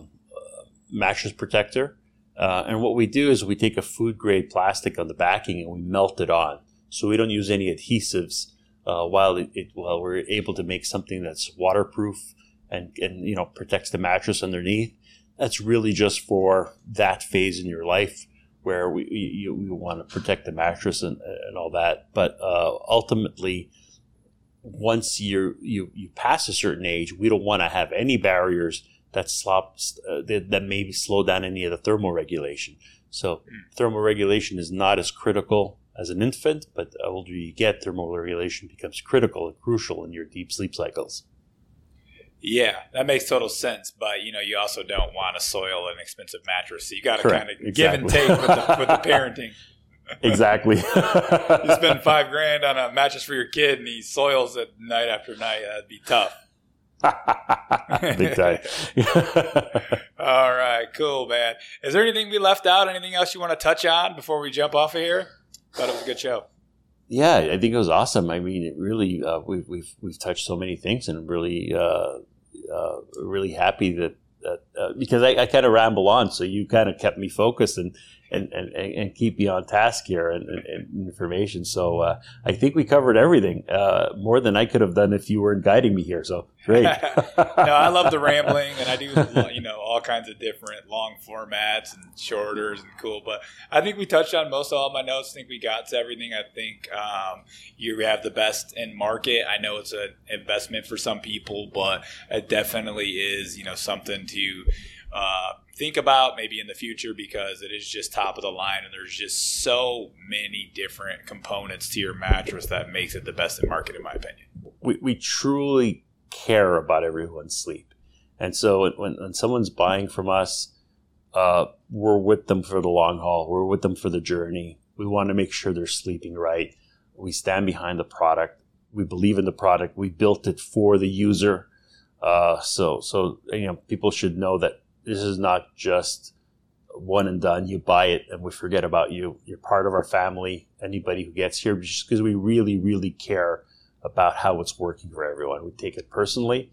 mattress protector. Uh, and what we do is we take a food grade plastic on the backing and we melt it on. So we don't use any adhesives uh, while it, it while we're able to make something that's waterproof and and you know protects the mattress underneath. That's really just for that phase in your life, where we you, we want to protect the mattress and, and all that. But uh, ultimately, once you you you pass a certain age, we don't want to have any barriers that slop uh, that, that maybe slow down any of the thermoregulation. So thermoregulation is not as critical as an infant, but the older you get, thermoregulation becomes critical and crucial in your deep sleep cycles. Yeah, that makes total sense. But, you know, you also don't want to soil an expensive mattress. So you got to kind of exactly. give and take with the, with the parenting. Exactly. You spend five grand on a mattress for your kid and he soils it night after night. That'd be tough. Big time. All right. Cool, man. Is there anything we left out? Anything else you want to touch on before we jump off of here? Thought it was a good show. Yeah, I think it was awesome. I mean, it really uh, we've we've we've touched so many things, and really, uh, uh, really happy that, that uh, because I, I kind of ramble on, so you kind of kept me focused and and, and, and keep me on task here and, and, and information. So uh, I think we covered everything uh, more than I could have done if you weren't guiding me here. So great. No, I love the rambling, and I do you know all kinds of different long formats and shorters and cool. But I think we touched on most of all my notes. I think we got to everything. I think um, you have the best in market. I know it's an investment for some people, but it definitely is you know something to. Uh, think about maybe in the future, because it is just top of the line and there's just so many different components to your mattress that makes it the best in market, in my opinion. We we truly care about everyone's sleep. And so when, when someone's buying from us, uh, we're with them for the long haul. We're with them for the journey. We want to make sure they're sleeping right. We stand behind the product. We believe in the product. We built it for the user. Uh, so, so you know, people should know that this is not just one and done. You buy it and we forget about you. You're part of our family. Anybody who gets here, just because we really, really care about how it's working for everyone. We take it personally,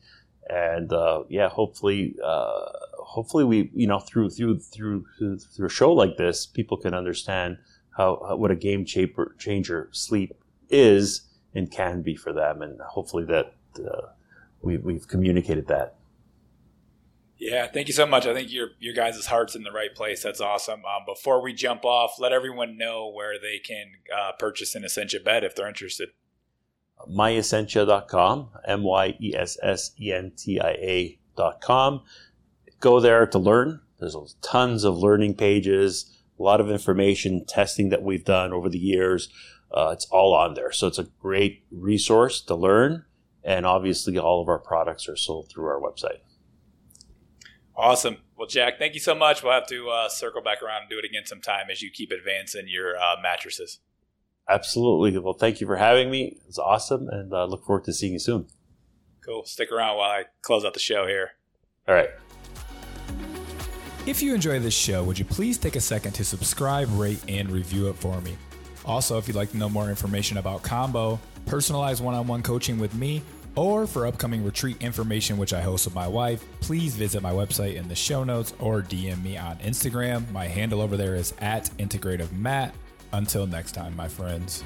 and uh, yeah, hopefully, uh, hopefully we, you know, through through through through a show like this, people can understand how, how what a game changer, changer sleep is and can be for them, and hopefully that uh, we, we've communicated that. Yeah, thank you so much. I think your your guys' heart's in the right place. That's awesome. Um, before we jump off, let everyone know where they can uh, purchase an Essentia bed if they're interested. my essentia dot com, M Y E S S E N T I A dot com. Go there to learn. There's tons of learning pages, a lot of information, testing that we've done over the years. Uh, it's all on there. So it's a great resource to learn. And obviously, all of our products are sold through our website. Awesome. Well, Jack, thank you so much. We'll have to uh, circle back around and do it again sometime as you keep advancing your uh, mattresses. Absolutely. Well, thank you for having me. It's awesome, and I uh, look forward to seeing you soon. Cool. Stick around while I close out the show here. All right. If you enjoy this show, would you please take a second to subscribe, rate, and review it for me? Also, if you'd like to know more information about Combo, personalized one-on-one coaching with me, or for upcoming retreat information, which I host with my wife, please visit my website in the show notes or D M me on Instagram. My handle over there is at Integrative Matt. Until next time, my friends.